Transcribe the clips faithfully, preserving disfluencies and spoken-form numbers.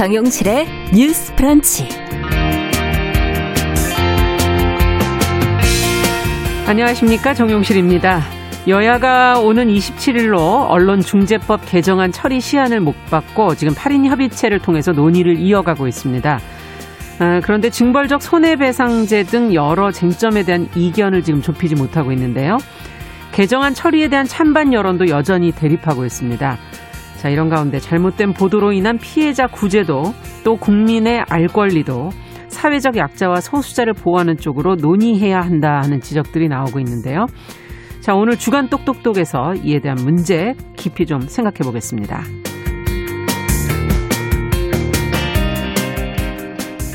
정용실의 뉴스 브런치. 안녕하십니까, 정용실입니다. 여야가 오는 이십칠일로 언론중재법 개정안 처리 시한을 못 받고 지금 팔 인 협의체를 통해서 논의를 이어가고 있습니다. 아, 그런데 징벌적 손해배상제 등 여러 쟁점에 대한 이견을 지금 좁히지 못하고 있는데요. 개정안 처리에 대한 찬반 여론도 여전히 대립하고 있습니다. 자, 이런 가운데 잘못된 보도로 인한 피해자 구제도 또 국민의 알 권리도 사회적 약자와 소수자를 보호하는 쪽으로 논의해야 한다 하는 지적들이 나오고 있는데요. 자, 오늘 주간 똑똑똑에서 이에 대한 문제 깊이 좀 생각해 보겠습니다.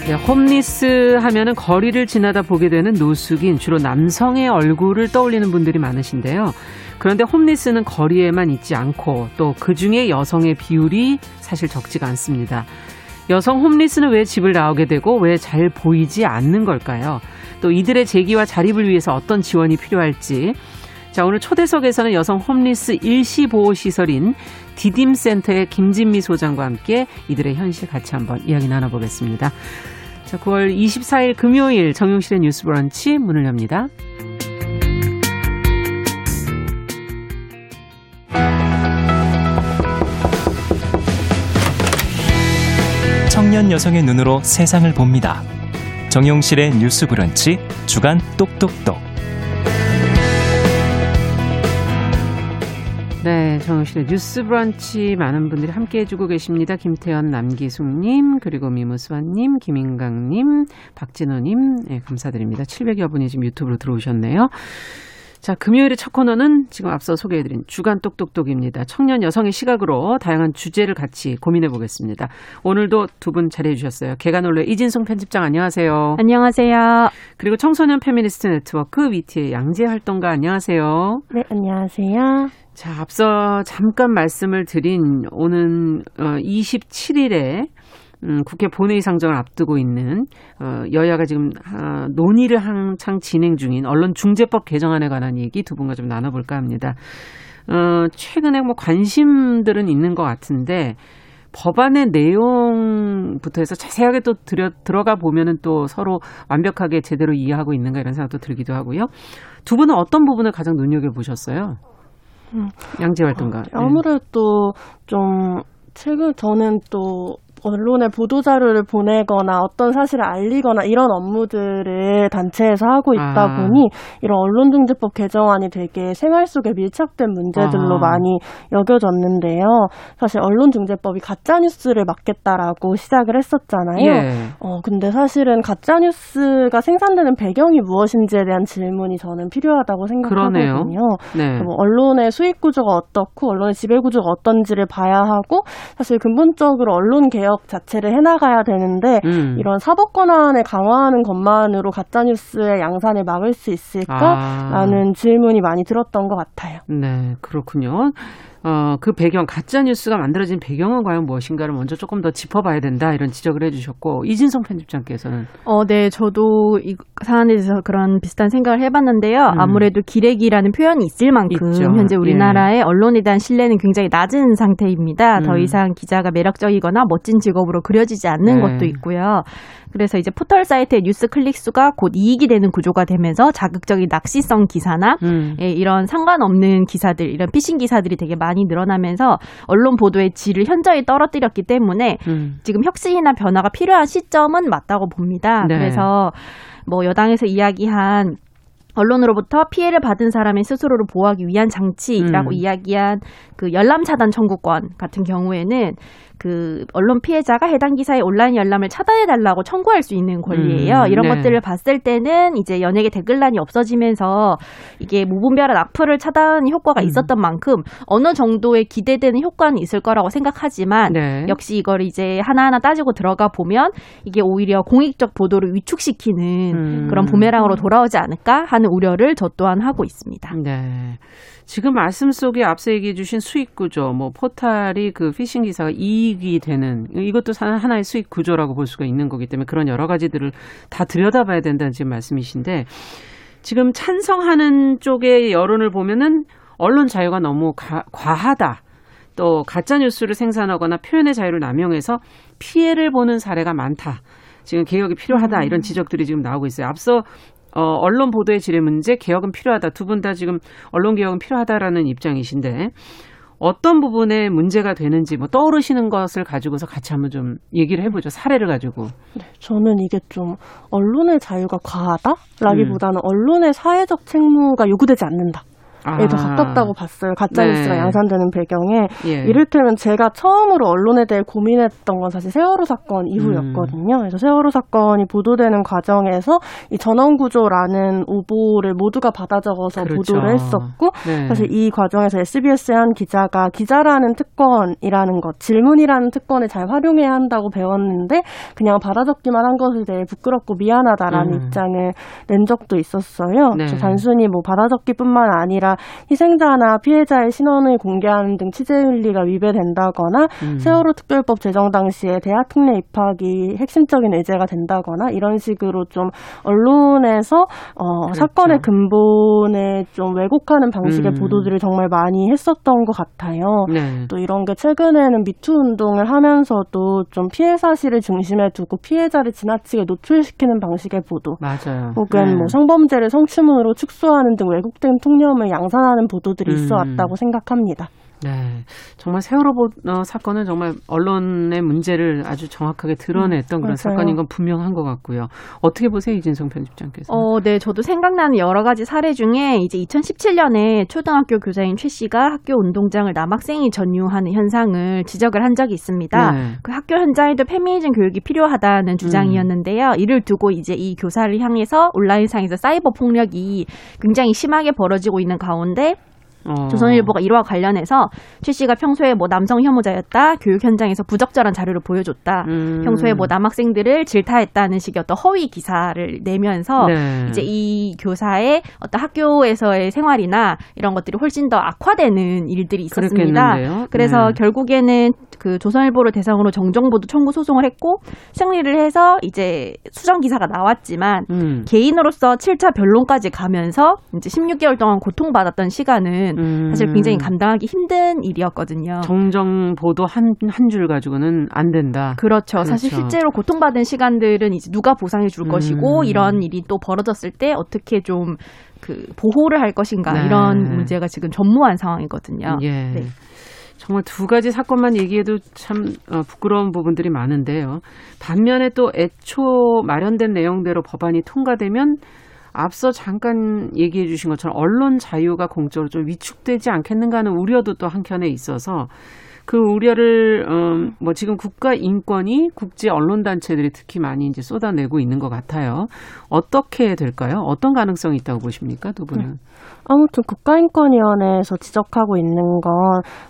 네, 홈리스 하면은 거리를 지나다 보게 되는 노숙인, 주로 남성의 얼굴을 떠올리는 분들이 많으신데요. 그런데 홈리스는 거리에만 있지 않고 또 그중에 여성의 비율이 사실 적지가 않습니다. 여성 홈리스는 왜 집을 나오게 되고 왜 잘 보이지 않는 걸까요? 또 이들의 재기와 자립을 위해서 어떤 지원이 필요할지. 자, 오늘 초대석에서는 여성 홈리스 일시보호시설인 디딤센터의 김진미 소장과 함께 이들의 현실 같이 한번 이야기 나눠보겠습니다. 자, 구월 이십사일 금요일 정용실의 뉴스 브런치 문을 엽니다. 청년 여성의 눈으로 세상을 봅니다. 정용실의 뉴스 브런치 주간 똑똑똑. 네, 정용실의 뉴스 브런치 많은 분들이 함께해 주고 계십니다. 김태현, 남기숙님, 그리고 미무수환님, 김인강님, 박진호님, 네, 감사드립니다. 칠백여 분이 지금 유튜브로 들어오셨네요. 자, 금요일의 첫 코너는 지금 앞서 소개해드린 주간 똑똑똑입니다. 청년 여성의 시각으로 다양한 주제를 같이 고민해 보겠습니다. 오늘도 두 분 자리해 주셨어요. 개가논래 이진성 편집장, 안녕하세요. 안녕하세요. 그리고 청소년 페미니스트 네트워크 위티의 양재활동가, 안녕하세요. 네, 안녕하세요. 자, 앞서 잠깐 말씀을 드린 오는 이십칠일에 국회 본회의 상정을 앞두고 있는 여야가 지금 논의를 한창 진행 중인 언론중재법 개정안에 관한 얘기 두 분과 좀 나눠볼까 합니다. 최근에 뭐 관심들은 있는 것 같은데 법안의 내용부터 해서 자세하게 또 들여, 들어가 보면은 또 서로 완벽하게 제대로 이해하고 있는가 이런 생각도 들기도 하고요. 두 분은 어떤 부분을 가장 눈여겨보셨어요? 음. 양재활동가. 아무래도 좀 최근 저는 또 언론에 보도자료를 보내거나 어떤 사실을 알리거나 이런 업무들을 단체에서 하고 있다 아. 보니 이런 언론중재법 개정안이 되게 생활 속에 밀착된 문제들로 아. 많이 여겨졌는데요. 사실 언론중재법이 가짜뉴스를 막겠다라고 시작을 했었잖아요. 예. 어, 근데 사실은 가짜뉴스가 생산되는 배경이 무엇인지에 대한 질문이 저는 필요하다고 생각하거든요. 네. 뭐 언론의 수익구조가 어떻고 언론의 지배구조가 어떤지를 봐야 하고 사실 근본적으로 언론개혁 자체를 해나가야 되는데 음. 이런 사법 권한을 강화하는 것만으로 가짜뉴스의 양산을 막을 수 있을까라는 아. 질문이 많이 들었던 것 같아요. 네, 그렇군요. 어, 그 배경, 가짜뉴스가 만들어진 배경은 과연 무엇인가를 먼저 조금 더 짚어봐야 된다 이런 지적을 해주셨고, 이진성 편집장께서는? 어, 네, 저도 이 사안에 대해서 그런 비슷한 생각을 해봤는데요. 음. 아무래도 기레기라는 표현이 있을 만큼 있죠. 현재 우리나라의 예. 언론에 대한 신뢰는 굉장히 낮은 상태입니다. 음. 더 이상 기자가 매력적이거나 멋진 직업으로 그려지지 않는 네. 것도 있고요. 그래서 이제 포털 사이트의 뉴스 클릭 수가 곧 이익이 되는 구조가 되면서 자극적인 낚시성 기사나 음. 예, 이런 상관없는 기사들, 이런 피싱 기사들이 되게 많이 늘어나면서 언론 보도의 질을 현저히 떨어뜨렸기 때문에 음. 지금 혁신이나 변화가 필요한 시점은 맞다고 봅니다. 네. 그래서 뭐 여당에서 이야기한 언론으로부터 피해를 받은 사람의 스스로를 보호하기 위한 장치라고 음. 이야기한 그 열람차단 청구권 같은 경우에는 그 언론 피해자가 해당 기사의 온라인 열람을 차단해달라고 청구할 수 있는 권리예요. 음, 이런 네. 것들을 봤을 때는 이제 연예계 댓글란이 없어지면서 이게 무분별한 악플을 차단하는 효과가 음. 있었던 만큼 어느 정도의 기대되는 효과는 있을 거라고 생각하지만 네. 역시 이걸 이제 하나하나 따지고 들어가 보면 이게 오히려 공익적 보도를 위축시키는 음. 그런 부메랑으로 돌아오지 않을까 하는 우려를 저 또한 하고 있습니다. 네. 지금 말씀 속에 앞서 얘기해 주신 수익구조, 뭐 포탈이 그 피싱 기사가 이익이 되는 이것도 하나의 수익구조라고 볼 수가 있는 거기 때문에 그런 여러 가지들을 다 들여다봐야 된다는 지금 말씀이신데, 지금 찬성하는 쪽의 여론을 보면은 언론 자유가 너무 가, 과하다. 또 가짜뉴스를 생산하거나 표현의 자유를 남용해서 피해를 보는 사례가 많다. 지금 개혁이 필요하다. 이런 지적들이 지금 나오고 있어요. 앞서 어, 언론 보도의 지뢰 문제, 개혁은 필요하다. 두 분 다 지금 언론 개혁은 필요하다라는 입장이신데 어떤 부분에 문제가 되는지 뭐 떠오르시는 것을 가지고서 같이 한번 좀 얘기를 해보죠. 사례를 가지고. 네, 저는 이게 좀 언론의 자유가 과하다라기보다는 음. 언론의 사회적 책무가 요구되지 않는다. 에 더 아. 가깝다고 봤어요. 가짜뉴스가 네. 양산되는 배경에. 예. 이를테면 제가 처음으로 언론에 대해 고민했던 건 사실 세월호 사건 이후였거든요. 음. 그래서 세월호 사건이 보도되는 과정에서 이 전원구조라는 오보를 모두가 받아 적어서 그렇죠. 보도를 했었고 네. 사실 이 과정에서 에스비에스 한 기자가 기자라는 특권이라는 것, 질문이라는 특권을 잘 활용해야 한다고 배웠는데 그냥 받아 적기만 한 것에 대해 부끄럽고 미안하다라는 음. 입장을 낸 적도 있었어요. 네. 단순히 뭐 받아 적기뿐만 아니라 희생자나 피해자의 신원을 공개하는 등 취재윤리가 위배된다거나 음. 세월호 특별법 제정 당시에 대학특례 입학이 핵심적인 의제가 된다거나 이런 식으로 좀 언론에서 어, 그렇죠. 사건의 근본에 좀 왜곡하는 방식의 음. 보도들을 정말 많이 했었던 것 같아요. 네. 또 이런 게 최근에는 미투 운동을 하면서도 좀 피해 사실을 중심에 두고 피해자를 지나치게 노출시키는 방식의 보도 맞아요. 혹은 네. 뭐 성범죄를 성추문으로 축소하는 등 왜곡된 통념을 양 양산하는 보도들이 있어 왔다고 음. 생각합니다. 네, 정말 세월호 보, 어, 사건은 정말 언론의 문제를 아주 정확하게 드러냈던 음, 그런 맞아요. 사건인 건 분명한 것 같고요. 어떻게 보세요, 이진성 편집장께서? 어, 네, 저도 생각나는 여러 가지 사례 중에 이제 이천십칠 년에 초등학교 교사인 최 씨가 학교 운동장을 남학생이 전유하는 현상을 지적을 한 적이 있습니다. 네. 그 학교 현장에도 페미니즘 교육이 필요하다는 주장이었는데요. 음. 이를 두고 이제 이 교사를 향해서 온라인상에서 사이버 폭력이 굉장히 심하게 벌어지고 있는 가운데. 어. 조선일보가 이와 관련해서 최 씨가 평소에 뭐 남성 혐오자였다, 교육 현장에서 부적절한 자료를 보여줬다, 음. 평소에 뭐 남학생들을 질타했다는 식의 어떤 허위 기사를 내면서 네. 이제 이 교사의 어떤 학교에서의 생활이나 이런 것들이 훨씬 더 악화되는 일들이 있었습니다. 그렇겠는데요? 그래서 네. 결국에는 그 조선일보를 대상으로 정정보도 청구 소송을 했고 승리를 해서 이제 수정 기사가 나왔지만 음. 개인으로서 칠 차 변론까지 가면서 이제 십육 개월 동안 고통받았던 시간은 음. 사실 굉장히 감당하기 힘든 일이었거든요. 정정 보도 한, 한 줄 가지고는 안 된다. 그렇죠. 그렇죠. 사실 실제로 고통받은 시간들은 이제 누가 보상해 줄 음. 것이고 이런 일이 또 벌어졌을 때 어떻게 좀 그 보호를 할 것인가 네. 이런 문제가 지금 전무한 상황이거든요. 예. 네. 정말 두 가지 사건만 얘기해도 참 부끄러운 부분들이 많은데요. 반면에 또 애초 마련된 내용대로 법안이 통과되면 앞서 잠깐 얘기해 주신 것처럼 언론 자유가 공적으로 좀 위축되지 않겠는가 하는 우려도 또 한켠에 있어서 그 우려를 음, 뭐 지금 국가 인권위 국제 언론 단체들이 특히 많이 이제 쏟아내고 있는 것 같아요. 어떻게 될까요? 어떤 가능성이 있다고 보십니까, 두 분은? 네. 아무튼 국가인권위원회에서 지적하고 있는 건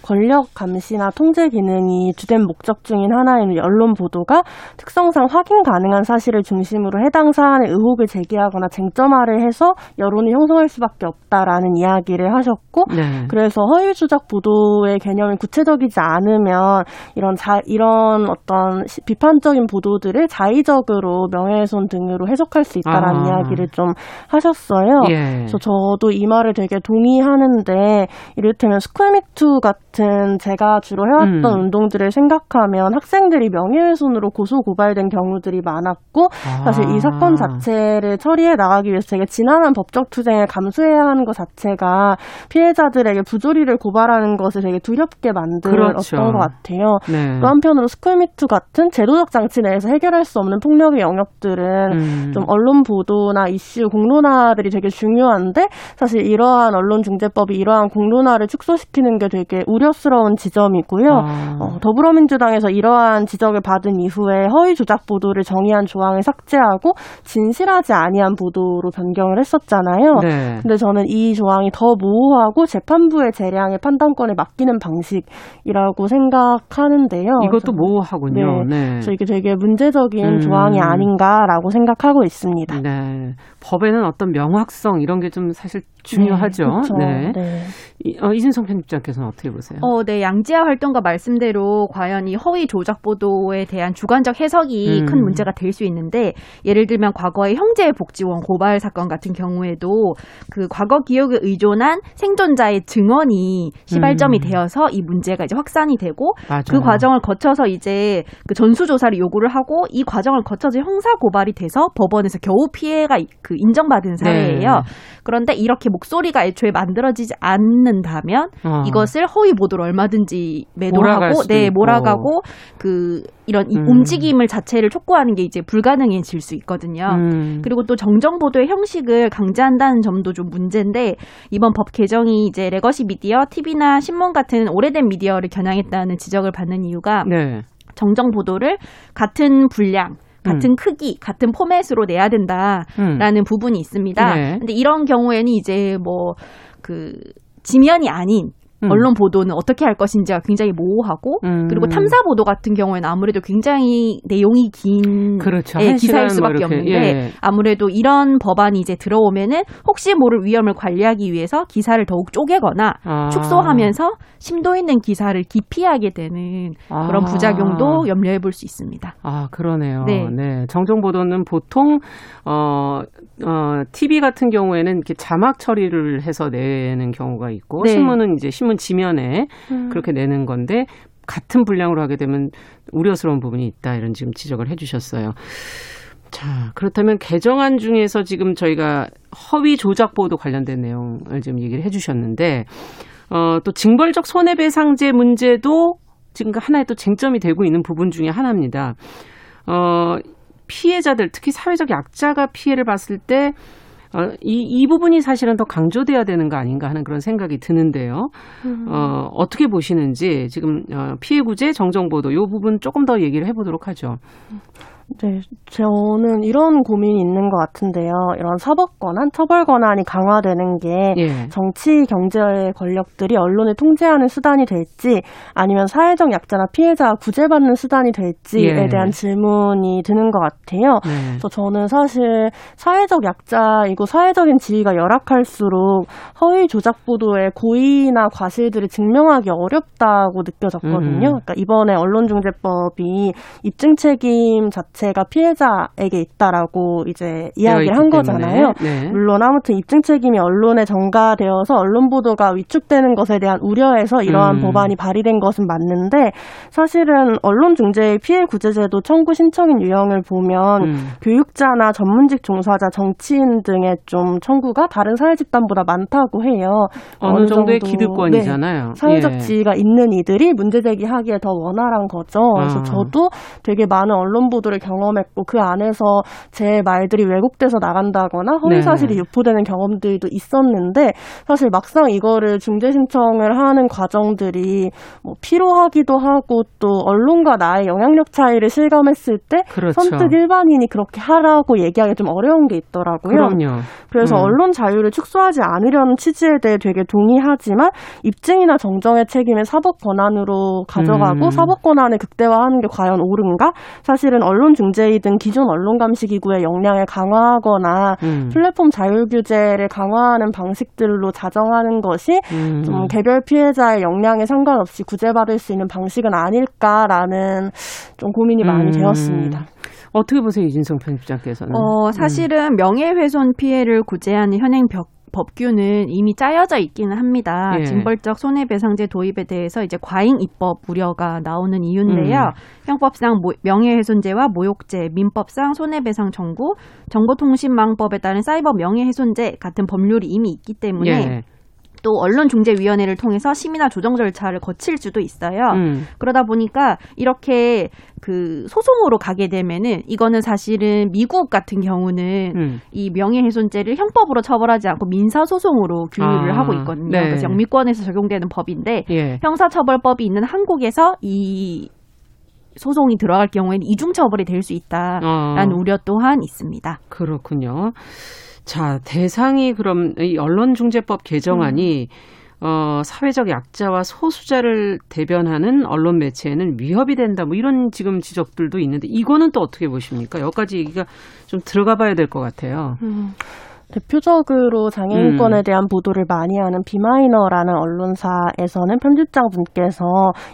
권력 감시나 통제 기능이 주된 목적 중인 하나인 언론 보도가 특성상 확인 가능한 사실을 중심으로 해당 사안의 의혹을 제기하거나 쟁점화를 해서 여론이 형성할 수밖에 없다라는 이야기를 하셨고 네. 그래서 허위 조작 보도의 개념이 구체적이지 않으면 이런 자, 이런 어떤 시, 비판적인 보도들을 자의적으로 명예훼손 등으로 해석할 수 있다라는 아. 이야기를 좀 하셨어요. 예. 그래서 저도 이 말 되게 동의하는데 이를테면 스쿨미투 같은 제가 주로 해왔던 음. 운동들을 생각하면 학생들이 명예훼손으로 고소고발된 경우들이 많았고 아. 사실 이 사건 자체를 처리해 나가기 위해서 되게 지난한 법적 투쟁을 감수해야 하는 것 자체가 피해자들에게 부조리를 고발하는 것을 되게 두렵게 만들었던 그렇죠. 것 같아요. 네. 또 한편으로 스쿨미투 같은 제도적 장치 내에서 해결할 수 없는 폭력의 영역들은 음. 좀 언론 보도나 이슈 공론화들이 되게 중요한데 사실 이러한 언론중재법이 이러한 공론화를 축소시키는 게 되게 우려스러운 지점이고요. 아. 어, 더불어민주당에서 이러한 지적을 받은 이후에 허위 조작 보도를 정의한 조항을 삭제하고 진실하지 아니한 보도로 변경을 했었잖아요. 네. 근데 저는 이 조항이 더 모호하고 재판부의 재량의 판단권을 맡기는 방식이라고 생각하는데요. 이것도 저는, 모호하군요. 네. 네. 그래서 이게 되게 문제적인 음. 조항이 아닌가라고 생각하고 있습니다. 네. 법에는 어떤 명확성 이런 게 좀 사실 중요하죠. 네, 그렇죠. 네. 이, 어, 이진성 편집장께서는 어떻게 보세요? 어, 네, 양재활동가 말씀대로 과연 이 허위 조작 보도에 대한 주관적 해석이 음. 큰 문제가 될 수 있는데, 예를 들면 과거의 형제의 복지원 고발 사건 같은 경우에도 그 과거 기억에 의존한 생존자의 증언이 시발점이 음. 되어서 이 문제가 이제 확산이 되고, 맞아요. 그 과정을 거쳐서 이제 그 전수조사를 요구를 하고, 이 과정을 거쳐서 형사 고발이 돼서 법원에서 겨우 피해가 그 인정받은 사례예요. 네. 그런데 이렇게 목소리가 애초에 만들어지지 않는다면 어. 이것을 허위 보도로 얼마든지 매도하고, 네, 몰아가고 그 이런 음. 움직임을 자체를 촉구하는 게 이제 불가능해질 수 있거든요. 음. 그리고 또 정정 보도의 형식을 강제한다는 점도 좀 문제인데, 이번 법 개정이 이제 레거시 미디어, 티비나 신문 같은 오래된 미디어를 겨냥했다는 지적을 받는 이유가 네. 정정 보도를 같은 분량, 같은 음. 크기, 같은 포맷으로 내야 된다라는 음. 부분이 있습니다. 그런데 네. 이런 경우에는 이제 뭐 그 지면이 아닌 음. 언론 보도는 어떻게 할 것인지가 굉장히 모호하고, 음. 그리고 탐사 보도 같은 경우에는 아무래도 굉장히 내용이 긴 그렇죠. 예, 기사일 수밖에 뭐 없는데 예. 아무래도 이런 법안이 이제 들어오면은 혹시 모를 위험을 관리하기 위해서 기사를 더욱 쪼개거나 아. 축소하면서 심도 있는 기사를 기피하게 되는 아. 그런 부작용도 염려해 볼 수 있습니다. 아, 그러네요. 네, 네. 정정 보도는 보통 어, 어, 티비 같은 경우에는 이렇게 자막 처리를 해서 내는 경우가 있고 네. 신문은 이제 신문 지면에 음. 그렇게 내는 건데, 같은 분량으로 하게 되면 우려스러운 부분이 있다, 이런 지금 지적을 해주셨어요. 자, 그렇다면 개정안 중에서 지금 저희가 허위 조작 보도 관련된 내용을 지금 얘기를 해주셨는데, 어, 또 징벌적 손해배상제 문제도 지금 하나의 또 쟁점이 되고 있는 부분 중에 하나입니다. 어, 피해자들, 특히 사회적 약자가 피해를 봤을 때 어, 이, 이 부분이 사실은 더 강조돼야 되는 거 아닌가 하는 그런 생각이 드는데요. 음. 어, 어떻게 보시는지 지금 어, 피해구제, 정정보도 이 부분 조금 더 얘기를 해보도록 하죠. 네, 저는 이런 고민이 있는 것 같은데요. 이런 사법 권한, 처벌 권한이 강화되는 게 예. 정치, 경제의 권력들이 언론을 통제하는 수단이 될지, 아니면 사회적 약자나 피해자가 구제받는 수단이 될지에 예. 대한 질문이 드는 것 같아요. 예. 그래서 저는 사실 사회적 약자이고 사회적인 지위가 열악할수록 허위 조작 보도의 고의나 과실들을 증명하기 어렵다고 느껴졌거든요. 음. 그러니까 이번에 언론중재법이 입증 책임 자체 제가 피해자에게 있다라고 이제 이야기를 한 거잖아요. 네. 물론 아무튼 입증 책임이 언론에 전가되어서 언론 보도가 위축되는 것에 대한 우려에서 이러한 음. 법안이 발의된 것은 맞는데, 사실은 언론 중재의 피해 구제제도 청구 신청인 유형을 보면 음. 교육자나 전문직 종사자, 정치인 등의 좀 청구가 다른 사회 집단보다 많다고 해요. 어느, 어느 정도의 정도, 기득권이잖아요. 네, 사회적 예. 지위가 있는 이들이 문제 제기하기에 더 원활한 거죠. 그래서 아. 저도 되게 많은 언론 보도를 경험했고, 그 안에서 제 말들이 왜곡돼서 나간다거나 허위사실이 네. 유포되는 경험들도 있었는데, 사실 막상 이거를 중재신청을 하는 과정들이 뭐 피로하기도 하고, 또 언론과 나의 영향력 차이를 실감했을 때 그렇죠. 선뜻 일반인이 그렇게 하라고 얘기하기 좀 어려운 게 있더라고요. 그럼요. 그래서 음. 언론 자유를 축소하지 않으려는 취지에 대해 되게 동의하지만, 입증이나 정정의 책임을 사법 권한으로 가져가고 음. 사법 권한을 극대화하는 게 과연 옳은가? 사실은 언론 중재위 등 기존 언론감시기구의 역량을 강화하거나 음. 플랫폼 자율규제를 강화하는 방식들로 자정하는 것이 음. 좀 개별 피해자의 역량에 상관없이 구제받을 수 있는 방식은 아닐까라는 좀 고민이 음. 많이 되었습니다. 어떻게 보세요, 이진성 편집장께서는? 어, 사실은 명예훼손 피해를 구제하는 현행 벽 법규는 이미 짜여져 있기는 합니다. 예. 징벌적 손해배상제 도입에 대해서 이제 과잉 입법 우려가 나오는 이유인데요. 음. 형법상 모, 명예훼손죄와 모욕죄, 민법상 손해배상 청구, 정보통신망법에 따른 사이버 명예훼손죄 같은 법률이 이미 있기 때문에 예. 또 언론중재위원회를 통해서 심의나 조정 절차를 거칠 수도 있어요. 음. 그러다 보니까 이렇게 그 소송으로 가게 되면은, 이거는 사실은 미국 같은 경우는 음. 이 명예훼손죄를 형법으로 처벌하지 않고 민사소송으로 규율을 아, 하고 있거든요. 네. 그래서 영미권에서 적용되는 법인데 예. 형사처벌법이 있는 한국에서 이 소송이 들어갈 경우에는 이중처벌이 될 수 있다라는 어. 우려 또한 있습니다. 그렇군요. 자, 대상이 그럼 이 언론중재법 개정안이 음. 어, 사회적 약자와 소수자를 대변하는 언론 매체에는 위협이 된다, 뭐 이런 지금 지적들도 있는데, 이거는 또 어떻게 보십니까? 여기까지 얘기가 좀 들어가 봐야 될 것 같아요. 음. 대표적으로 장애인권에 음. 대한 보도를 많이 하는 비마이너라는 언론사에서는 편집자분께서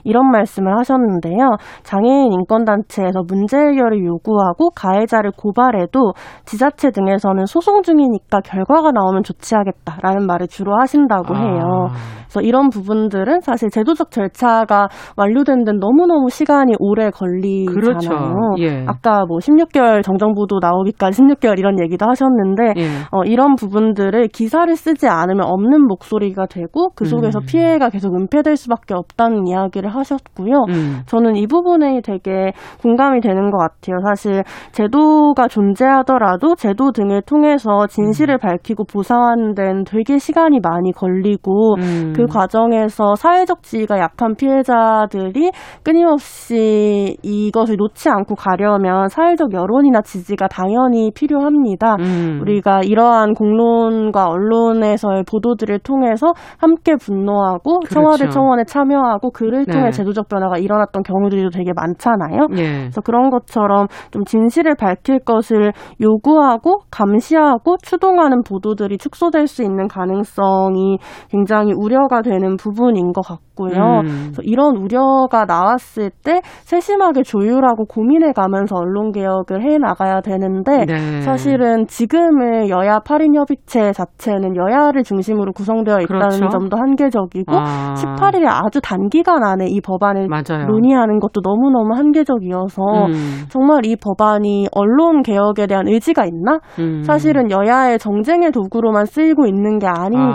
이런 말씀을 하셨는데요. 장애인 인권단체에서 문제 해결을 요구하고 가해자를 고발해도 지자체 등에서는 소송 중이니까 결과가 나오면 조치하겠다라는 말을 주로 하신다고 해요. 아. 그래서 이런 부분들은 사실 제도적 절차가 완료된 데는 너무너무 시간이 오래 걸리잖아요. 그렇죠. 예. 아까 뭐 십육 개월 정정보도 나오기까지 십육 개월 이런 얘기도 하셨는데 예. 어, 이런 부분들을 기사를 쓰지 않으면 없는 목소리가 되고 그 속에서 음. 피해가 계속 은폐될 수밖에 없다는 이야기를 하셨고요. 음. 저는 이 부분에 되게 공감이 되는 것 같아요. 사실 제도가 존재하더라도 제도 등을 통해서 진실을 음. 밝히고 보상하는 데는 되게 시간이 많이 걸리고 음. 그 과정에서 사회적 지위가 약한 피해자들이 끊임없이 이것을 놓지 않고 가려면 사회적 여론이나 지지가 당연히 필요합니다. 음. 우리가 이러한 공론과 언론에서의 보도들을 통해서 함께 분노하고 그렇죠. 청와대 청원에 참여하고 글을 네. 통해 제도적 변화가 일어났던 경우들도 되게 많잖아요. 네. 그래서 그런 것처럼 좀 진실을 밝힐 것을 요구하고 감시하고 추동하는 보도들이 축소될 수 있는 가능성이 굉장히 우려가 되는 부분인 것 같고요. 음. 그래서 이런 우려가 나왔을 때 세심하게 조율하고 고민해가면서 언론개혁을 해나가야 되는데 네. 사실은 지금의 여야 팔 인 협의체 자체는 여야를 중심으로 구성되어 있다는 그렇죠. 점도 한계적이고 아. 십팔 일에 아주 단기간 안에 이 법안을 맞아요. 논의하는 것도 너무너무 한계적이어서 음. 정말 이 법안이 언론개혁에 대한 의지가 있나? 음. 사실은 여야의 정쟁의 도구로만 쓰이고 있는 게 아닌가라는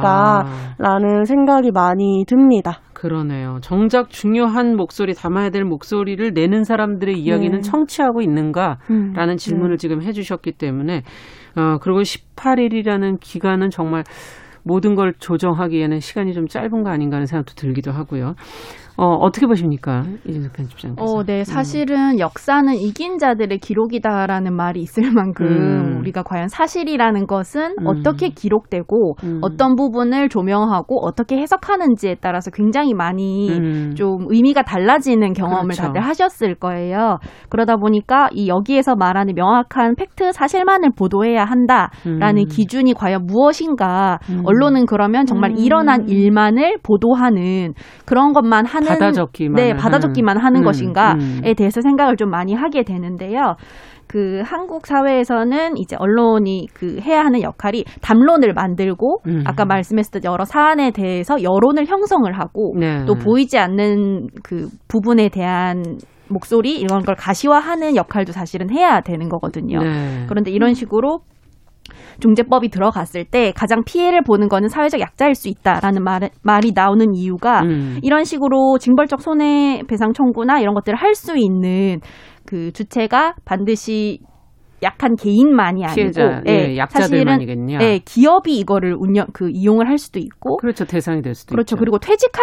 아. 생각이 많이 듭니다. 그러네요. 정작 중요한 목소리, 담아야 될 목소리를 내는 사람들의 이야기는 네. 청취하고 있는가라는 음, 질문을 음. 지금 해주셨기 때문에 어, 그리고 십팔 일이라는 기간은 정말 모든 걸 조정하기에는 시간이 좀 짧은 거 아닌가 하는 생각도 들기도 하고요. 어, 어떻게 보십니까? 이진석 편집장께서. 어, 네. 사실은 음. 역사는 이긴 자들의 기록이다라는 말이 있을 만큼 음. 우리가 과연 사실이라는 것은 음. 어떻게 기록되고 음. 어떤 부분을 조명하고 어떻게 해석하는지에 따라서 굉장히 많이 음. 좀 의미가 달라지는 경험을 그렇죠. 다들 하셨을 거예요. 그러다 보니까 이 여기에서 말하는 명확한 팩트 사실만을 보도해야 한다라는 음. 기준이 과연 무엇인가. 음. 언론은 그러면 정말 음. 일어난 일만을 보도하는 그런 것만 하는 받아 적기만 네, 받아 적기만 하는 음, 것인가에 음. 대해서 생각을 좀 많이 하게 되는데요. 그 한국 사회에서는 이제 언론이 그 해야 하는 역할이 담론을 만들고 음. 아까 말씀했을 때 여러 사안에 대해서 여론을 형성을 하고 네. 또 보이지 않는 그 부분에 대한 목소리 이런 걸 가시화하는 역할도 사실은 해야 되는 거거든요. 네. 그런데 이런 식으로 중재법이 들어갔을 때 가장 피해를 보는 거는 사회적 약자일 수 있다라는 말, 말이 나오는 이유가 음. 이런 식으로 징벌적 손해배상 청구나 이런 것들을 할 수 있는 그 주체가 반드시 약한 개인만이 아니고 피해자, 네, 예, 약자들만이겠냐. 네, 기업이 이거를 운영 그 이용을 할 수도 있고 그렇죠 대상이 될 수도 그렇죠 있죠. 그리고 퇴직한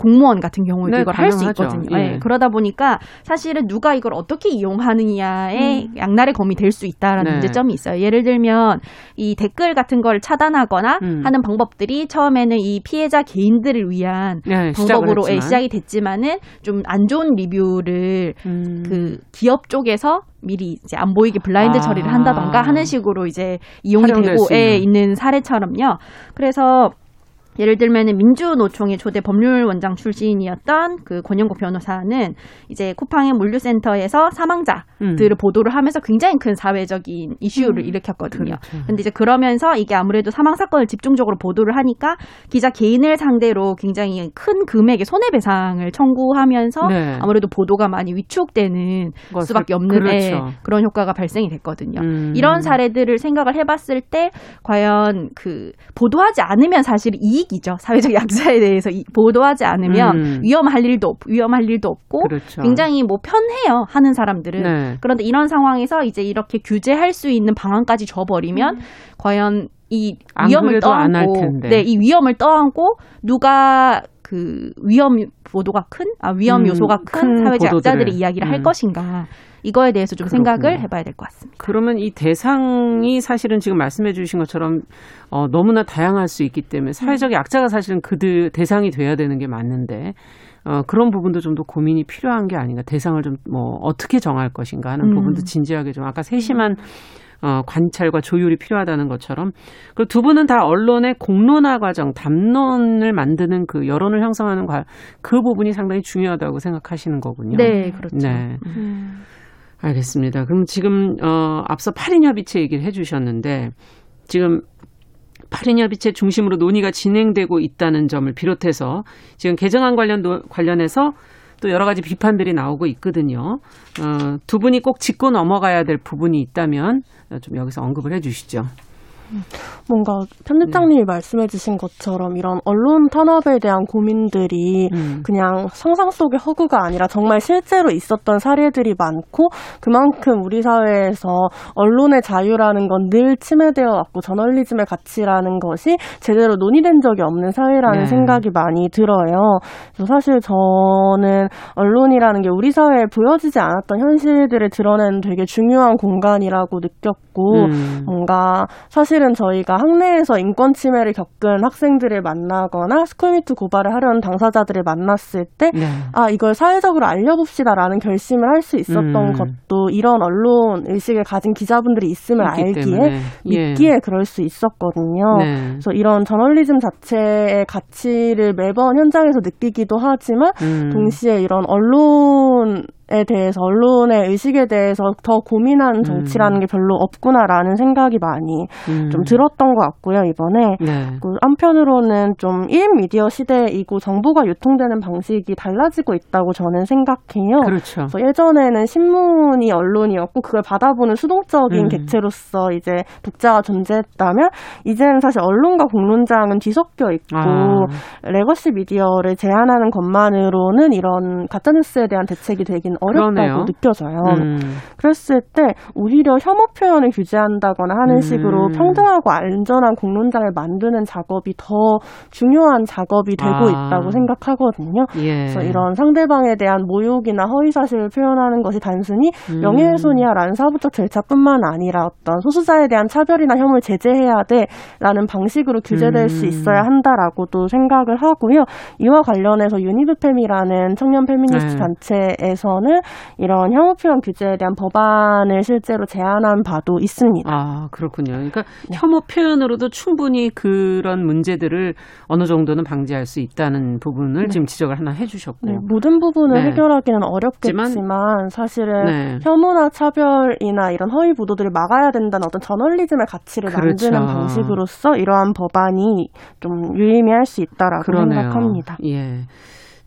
공무원 같은 경우에도 네, 이걸 할 수 있거든요. 예. 예, 그러다 보니까 사실은 누가 이걸 어떻게 이용하느냐에 음. 양날의 검이 될 수 있다라는 네. 문제점이 있어요. 예를 들면 이 댓글 같은 걸 차단하거나 음. 하는 방법들이 처음에는 이 피해자 개인들을 위한 네, 방법으로 시작을 했지만. 예, 시작이 됐지만은 좀 안 좋은 리뷰를 음. 그 기업 쪽에서 미리 이제 안 보이게 블라인드 아. 처리를 한다던가 하는 식으로 이제 이용이 되고 있는. 예, 있는 사례처럼요. 그래서 예를 들면 민주노총의 초대 법률원장 출신이었던 그 권영국 변호사는 이제 쿠팡의 물류센터에서 사망자들을 음. 보도를 하면서 굉장히 큰 사회적인 이슈를 음. 일으켰거든요. 그런데 그렇죠. 이제 그러면서 이게 아무래도 사망 사건을 집중적으로 보도를 하니까 기자 개인을 상대로 굉장히 큰 금액의 손해배상을 청구하면서 네. 아무래도 보도가 많이 위축되는 뭐, 수밖에 없는 그렇죠. 그런 효과가 발생이 됐거든요. 음. 이런 사례들을 생각을 해봤을 때 과연 그 보도하지 않으면 사실 이익 이죠. 사회적 약자에 대해서 보도하지 않으면 음. 위험할 일도 없, 위험할 일도 없고 그렇죠. 굉장히 뭐 편해요 하는 사람들은. 네. 그런데 이런 상황에서 이제 이렇게 규제할 수 있는 방안까지 줘버리면 음. 과연 이 위험을 떠안고, 네, 이 위험을 떠안고 누가 그 위험 보도가 큰, 아 위험 음, 요소가 큰, 큰 사회적 보도들을. 약자들의 이야기를 음. 할 것인가. 이거에 대해서 좀 그렇군요. 생각을 해봐야 될 것 같습니다. 그러면 이 대상이 사실은 지금 말씀해 주신 것처럼 어, 너무나 다양할 수 있기 때문에 사회적 약자가 사실은 그들 대상이 돼야 되는 게 맞는데 어, 그런 부분도 좀 더 고민이 필요한 게 아닌가. 대상을 좀 뭐 어떻게 정할 것인가 하는 음. 부분도 진지하게 좀 아까 세심한 어, 관찰과 조율이 필요하다는 것처럼, 그리고 두 분은 다 언론의 공론화 과정, 담론을 만드는 그 여론을 형성하는 과, 그 부분이 상당히 중요하다고 생각하시는 거군요. 네, 그렇죠. 네. 음. 알겠습니다. 그럼 지금 어, 앞서 팔 인 협의체 얘기를 해주셨는데, 지금 팔 인 협의체 중심으로 논의가 진행되고 있다는 점을 비롯해서 지금 개정안 관련 노, 관련해서 또 여러 가지 비판들이 나오고 있거든요. 어, 두 분이 꼭 짚고 넘어가야 될 부분이 있다면 좀 여기서 언급을 해 주시죠. 뭔가 편집장님이 음. 말씀해 주신 것처럼 이런 언론 탄압에 대한 고민들이 음. 그냥 상상 속의 허구가 아니라 정말 실제로 있었던 사례들이 많고, 그만큼 우리 사회에서 언론의 자유라는 건 늘 침해되어 왔고 저널리즘의 가치라는 것이 제대로 논의된 적이 없는 사회라는 네. 생각이 많이 들어요. 그래서 사실 저는 언론이라는 게 우리 사회에 보여지지 않았던 현실들을 드러내는 되게 중요한 공간이라고 느꼈고 음. 뭔가 사실 사실은 저희가 학내에서 인권 침해를 겪은 학생들을 만나거나 스쿨미투 고발을 하려는 당사자들을 만났을 때 네. 아, 이걸 사회적으로 알려봅시다라는 결심을 할 수 있었던 음. 것도 이런 언론 의식을 가진 기자분들이 있음을 알기에 때문에. 믿기에 예. 그럴 수 있었거든요. 네. 그래서 이런 저널리즘 자체의 가치를 매번 현장에서 느끼기도 하지만 음. 동시에 이런 언론 에 대해서 언론의 의식에 대해서 더 고민하는 정치라는 음. 게 별로 없구나라는 생각이 많이 음. 좀 들었던 것 같고요, 이번에. 네. 그 한편으로는 좀 일 인 미디어 시대이고 정보가 유통되는 방식이 달라지고 있다고 저는 생각해요. 그렇죠. 그래서 예전에는 신문이 언론이었고 그걸 받아보는 수동적인 음. 객체로서 이제 독자가 존재했다면, 이제는 사실 언론과 공론장은 뒤섞여 있고 아. 레거시 미디어를 제한하는 것만으로는 이런 가짜뉴스에 대한 대책이 되긴 어렵다고 그러네요. 느껴져요. 음. 그랬을 때 오히려 혐오 표현을 규제한다거나 하는 음. 식으로 평등하고 안전한 공론장을 만드는 작업이 더 중요한 작업이 되고 아. 있다고 생각하거든요. 예. 그래서 이런 상대방에 대한 모욕이나 허위사실을 표현하는 것이 단순히 음. 명예훼손이야라는 사법적 절차뿐만 아니라 어떤 소수자에 대한 차별이나 혐오를 제재해야 돼라는 방식으로 규제될 음. 수 있어야 한다라고도 생각을 하고요. 이와 관련해서 유니브팸이라는 청년 페미니스트 네. 단체에서는 이런 혐오 표현 규제에 대한 법안을 실제로 제안한 바도 있습니다. 아, 그렇군요. 그러니까 네. 혐오 표현으로도 충분히 그런 문제들을 어느 정도는 방지할 수 있다는 부분을 네. 지금 지적을 하나 해주셨고, 네, 모든 부분을 네. 해결하기는 어렵겠지만 하지만, 사실은 네. 혐오나 차별이나 이런 허위 보도들을 막아야 된다는 어떤 저널리즘의 가치를 그렇죠. 만드는 방식으로서 이러한 법안이 좀 유의미할 수 있다라고 그러네요. 생각합니다. 예.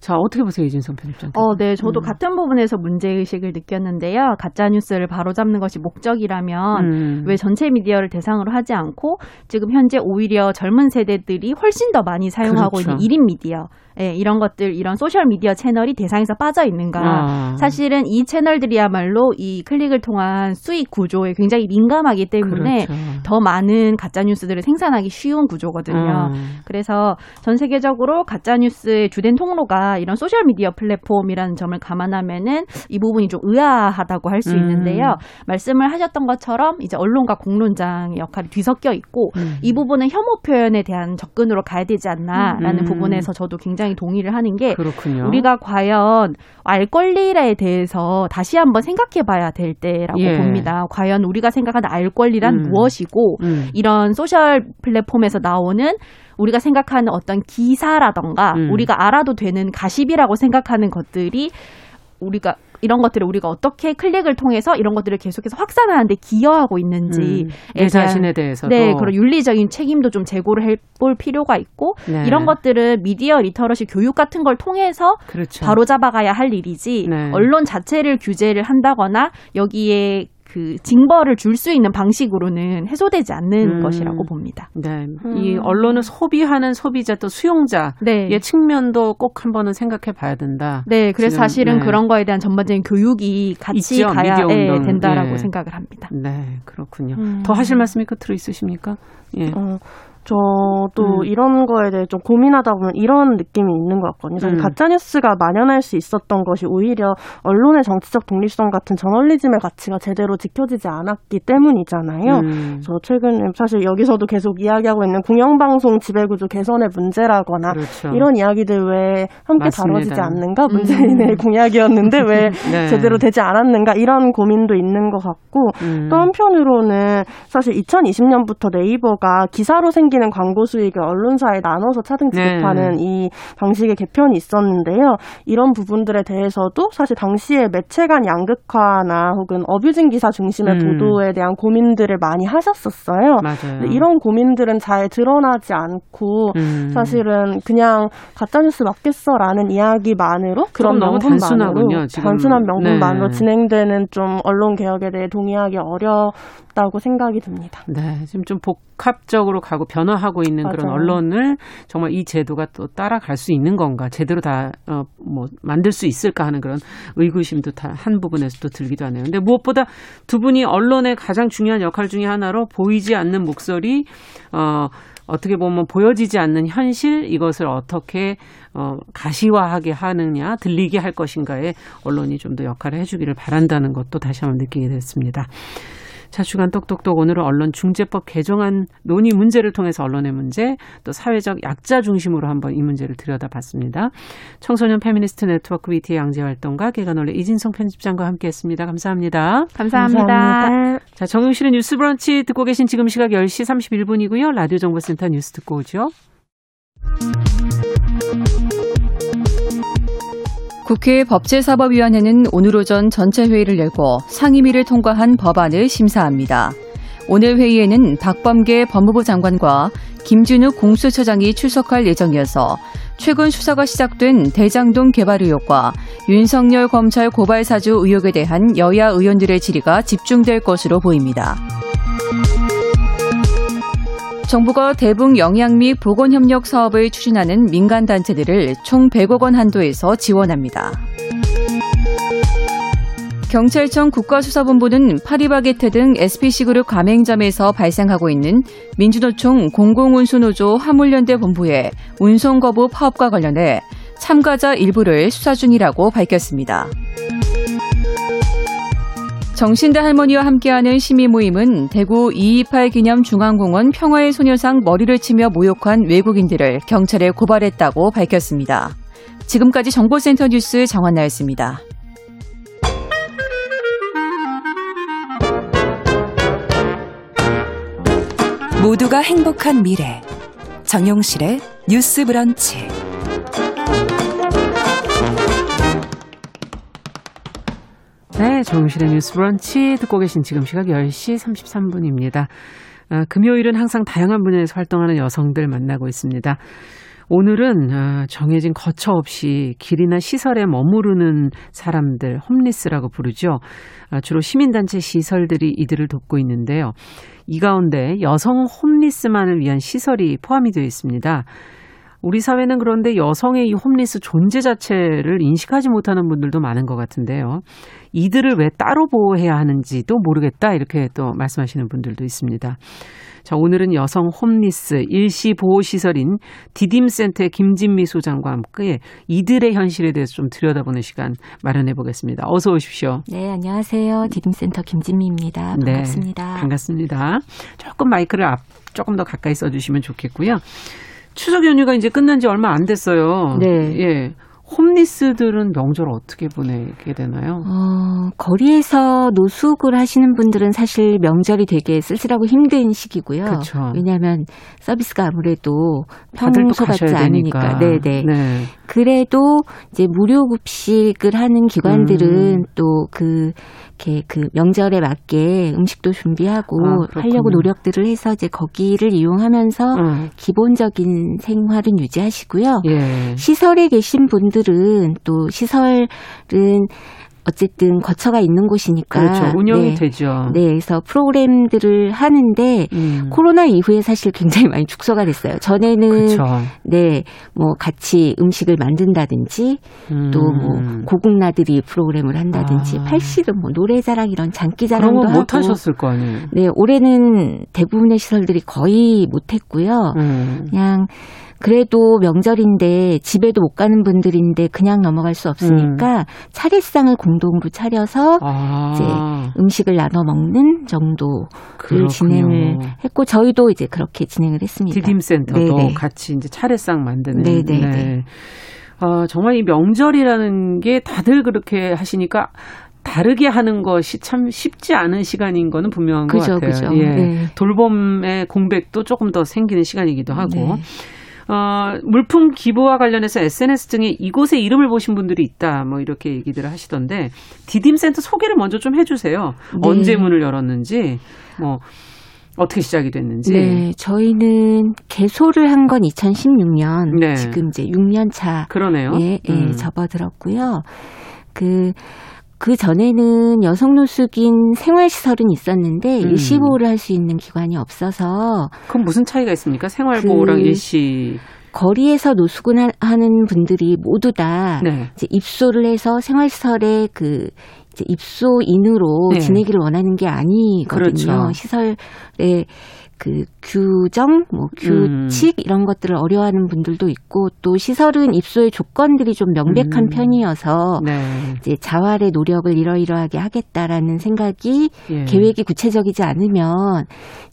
자, 어떻게 보세요, 이진성 편집장님? 어, 네, 저도 음. 같은 부분에서 문제의식을 느꼈는데요. 가짜뉴스를 바로잡는 것이 목적이라면 음. 왜 전체 미디어를 대상으로 하지 않고 지금 현재 오히려 젊은 세대들이 훨씬 더 많이 사용하고 그렇죠. 있는 일 인 미디어, 예, 이런 것들, 이런 소셜미디어 채널이 대상에서 빠져 있는가. 아. 사실은 이 채널들이야말로 이 클릭을 통한 수익 구조에 굉장히 민감하기 때문에 그렇죠. 더 많은 가짜뉴스들을 생산하기 쉬운 구조거든요. 음. 그래서 전 세계적으로 가짜뉴스의 주된 통로가 이런 소셜미디어 플랫폼이라는 점을 감안하면은 이 부분이 좀 의아하다고 할 수 음. 있는데요. 말씀을 하셨던 것처럼 이제 언론과 공론장의 역할이 뒤섞여 있고 음. 이 부분은 혐오 표현에 대한 접근으로 가야 되지 않나라는 음. 부분에서 저도 굉장히 굉장히 동의를 하는 게 그렇군요. 우리가 과연 알 권리에 대해서 다시 한번 생각해 봐야 될 때라고 예. 봅니다. 과연 우리가 생각하는 알 권리란 음. 무엇이고 음. 이런 소셜 플랫폼에서 나오는 우리가 생각하는 어떤 기사라던가 음. 우리가 알아도 되는 가십이라고 생각하는 것들이 우리가 이런 것들을 우리가 어떻게 클릭을 통해서 이런 것들을 계속해서 확산하는 데 기여하고 있는지 음, 내 자신에 대해서도 네, 그런 윤리적인 책임도 좀 제고를 해볼 필요가 있고 네. 이런 것들은 미디어 리터러시 교육 같은 걸 통해서 그렇죠. 바로잡아가야 할 일이지 네. 언론 자체를 규제를 한다거나 여기에 그 징벌을 줄 수 있는 방식으로는 해소되지 않는 음, 것이라고 봅니다. 네, 음. 이 언론을 소비하는 소비자 또 수용자의 네. 측면도 꼭 한 번은 생각해 봐야 된다. 네, 그래서 지금, 사실은 네. 그런 거에 대한 전반적인 교육이 같이 있죠, 가야 예, 된다라고 네. 생각을 합니다. 네, 그렇군요. 음. 더 하실 말씀이 끝으로 있으십니까? 예. 어. 저도 음. 이런 거에 대해 좀 고민하다 보면 이런 느낌이 있는 것 같거든요. 음. 가짜뉴스가 만연할 수 있었던 것이 오히려 언론의 정치적 독립성 같은 저널리즘의 가치가 제대로 지켜지지 않았기 때문이잖아요. 음. 그래서 최근에 사실 여기서도 계속 이야기하고 있는 공영방송 지배구조 개선의 문제라거나 그렇죠. 이런 이야기들 왜 함께 맞습니다. 다뤄지지 않는가? 문재인의 음. 공약이었는데 왜 네. 제대로 되지 않았는가? 이런 고민도 있는 것 같고 음. 또 한편으로는 사실 이천이십 년부터 네이버가 기사로 생긴 기는 광고 수익을 언론사에 나눠서 차등 지급하는 네. 이 방식의 개편이 있었는데요. 이런 부분들에 대해서도 사실 당시에 매체 간 양극화나 혹은 어뷰징 기사 중심의 음. 보도에 대한 고민들을 많이 하셨었어요. 맞아요. 이런 고민들은 잘 드러나지 않고 음. 사실은 그냥 가짜뉴스 맞겠어라는 이야기만으로 그런 명분만으로 단순한 명분만으로 네. 진행되는 좀 언론 개혁에 대해 동의하기 어렵다고 생각이 듭니다. 네, 지금 좀 복합적으로 가고 변 변화하고 있는 맞아요. 그런 언론을 정말 이 제도가 또 따라갈 수 있는 건가 제대로 다 어 뭐 만들 수 있을까 하는 그런 의구심도 다 한 부분에서 또 들기도 하네요. 근데 무엇보다 두 분이 언론의 가장 중요한 역할 중에 하나로 보이지 않는 목소리 어 어떻게 보면 보여지지 않는 현실 이것을 어떻게 어, 가시화하게 하느냐 들리게 할 것인가에 언론이 좀 더 역할을 해주기를 바란다는 것도 다시 한번 느끼게 됐습니다. 자, 주간 똑똑똑 오늘은 언론중재법 개정안 논의 문제를 통해서 언론의 문제 또 사회적 약자 중심으로 한번 이 문제를 들여다봤습니다. 청소년 페미니스트 네트워크 비티의 양재활동가 개가논래 이진성 편집장과 함께했습니다. 감사합니다. 감사합니다. 감사합니다. 자, 정용실의 뉴스 브런치 듣고 계신 지금 시각 열 시 삼십일 분이고요. 라디오정보센터 뉴스 듣고 오죠. 국회 법제사법위원회는 오늘 오전 전체 회의를 열고 상임위를 통과한 법안을 심사합니다. 오늘 회의에는 박범계 법무부 장관과 김준욱 공수처장이 출석할 예정이어서 최근 수사가 시작된 대장동 개발 의혹과 윤석열 검찰 고발 사주 의혹에 대한 여야 의원들의 질의가 집중될 것으로 보입니다. 정부가 대북 영양 및 보건협력 사업을 추진하는 민간단체들을 총 백억 원 한도에서 지원합니다. 경찰청 국가수사본부는 파리바게트 등 에스피씨그룹 가맹점에서 발생하고 있는 민주노총 공공운수노조 화물연대 본부의 운송거부 파업과 관련해 참가자 일부를 수사 중이라고 밝혔습니다. 정신대 할머니와 함께하는 시민모임은 대구 이백이십팔 기념중앙공원 평화의 소녀상 머리를 치며 모욕한 외국인들을 경찰에 고발했다고 밝혔습니다. 지금까지 정보센터 뉴스 정한나였습니다. 모두가 행복한 미래 정용실의 뉴스 브런치 네, 정용실의 뉴스 브런치 듣고 계신 지금 시각 열 시 삼십삼 분입니다. 아, 금요일은 항상 다양한 분야에서 활동하는 여성들 만나고 있습니다. 오늘은 아, 정해진 거처 없이 길이나 시설에 머무르는 사람들, 홈리스라고 부르죠. 아, 주로 시민단체 시설들이 이들을 돕고 있는데요. 이 가운데 여성 홈리스만을 위한 시설이 포함이 되어 있습니다. 우리 사회는 그런데 여성의 이 홈리스 존재 자체를 인식하지 못하는 분들도 많은 것 같은데요. 이들을 왜 따로 보호해야 하는지도 모르겠다 이렇게 또 말씀하시는 분들도 있습니다. 자, 오늘은 여성 홈리스 일시 보호시설인 디딤센터의 김진미 소장과 함께 이들의 현실에 대해서 좀 들여다보는 시간 마련해 보겠습니다. 어서 오십시오. 네, 안녕하세요. 디딤센터 김진미입니다. 반갑습니다. 네, 반갑습니다. 조금 마이크를 앞, 조금 더 가까이 써주시면 좋겠고요. 추석 연휴가 이제 끝난 지 얼마 안 됐어요. 네. 예. 홈리스들은 명절 어떻게 보내게 되나요? 어, 거리에서 노숙을 하시는 분들은 사실 명절이 되게 쓸쓸하고 힘든 시기고요. 그렇죠. 왜냐하면 서비스가 아무래도 평소 같지 않으니까. 네네. 네. 그래도 이제 무료 급식을 하는 기관들은 음. 또 그 이렇게 그 명절에 맞게 음식도 준비하고 아, 하려고 노력들을 해서 이제 거기를 이용하면서 음. 기본적인 생활은 유지하시고요. 예. 시설에 계신 분들 또 시설은 어쨌든 거처가 있는 곳이니까. 그렇죠. 운영이 네. 되죠. 네. 그래서 프로그램들을 하는데 음. 코로나 이후에 사실 굉장히 많이 축소가 됐어요. 전에는 그렇죠. 네. 뭐 같이 음식을 만든다든지 음. 또 뭐 고국나들이 프로그램을 한다든지 아. 팔씨름 뭐 노래자랑 이런 장기자랑도 그런 건 못 하셨을 거 아니에요. 네. 올해는 대부분의 시설들이 거의 못 했고요. 음. 그냥 그래도 명절인데 집에도 못 가는 분들인데 그냥 넘어갈 수 없으니까 음. 차례상을 공동으로 차려서 아. 이제 음식을 나눠 먹는 정도를 그렇군요. 진행을 했고 저희도 이제 그렇게 진행을 했습니다. 디딤센터도 네네. 같이 이제 차례상 만드는. 네네네. 네. 어, 정말 이 명절이라는 게 다들 그렇게 하시니까. 다르게 하는 것이 참 쉽지 않은 시간인 거는 분명한 그죠, 것 같아요. 그죠. 예. 네. 돌봄의 공백도 조금 더 생기는 시간이기도 하고. 네. 어, 물품 기부와 관련해서 에스엔에스 등의 이곳의 이름을 보신 분들이 있다. 뭐 이렇게 얘기들을 하시던데 디딤센터 소개를 먼저 좀 해주세요. 네. 언제 문을 열었는지 뭐 어떻게 시작이 됐는지. 네, 저희는 개소를 한 건 이천십육 년 네. 지금 이제 육 년 차. 그러네요. 예, 예 음. 접어들었고요. 그 그 전에는 여성 노숙인 생활시설은 있었는데 음. 일시보호를 할 수 있는 기관이 없어서. 그럼 무슨 차이가 있습니까? 생활보호랑 그 일시. 거리에서 노숙을 하는 분들이 모두 다 네. 이제 입소를 해서 생활시설에 그 이제 입소인으로 네. 지내기를 원하는 게 아니거든요. 그렇죠. 시설에 그 규정, 뭐 규칙 음. 이런 것들을 어려워하는 분들도 있고 또 시설은 입소의 조건들이 좀 명백한 음. 편이어서 네. 이제 자활의 노력을 이러이러하게 하겠다라는 생각이 예. 계획이 구체적이지 않으면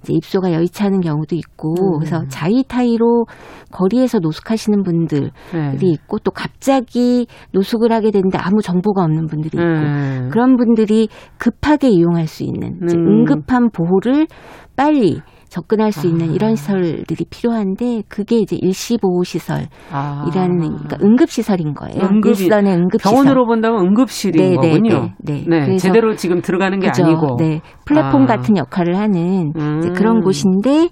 이제 입소가 여의치않은 경우도 있고 음. 그래서 자의타의로 거리에서 노숙하시는 분들이 네. 있고 또 갑자기 노숙을 하게 되는데 아무 정보가 없는 분들이 있고 네. 그런 분들이 급하게 이용할 수 있는 음. 응급한 보호를 빨리 접근할 수 있는 아. 이런 시설들이 필요한데 그게 이제 일시보호시설이라는 아. 그러니까 응급시설인 거예요. 응급이, 일선의 응급시설. 병원으로 본다면 응급실인 네네, 거군요. 네네, 네, 네. 제대로 지금 들어가는 게 그죠, 아니고. 네, 플랫폼 아. 같은 역할을 하는 음. 이제 그런 곳인데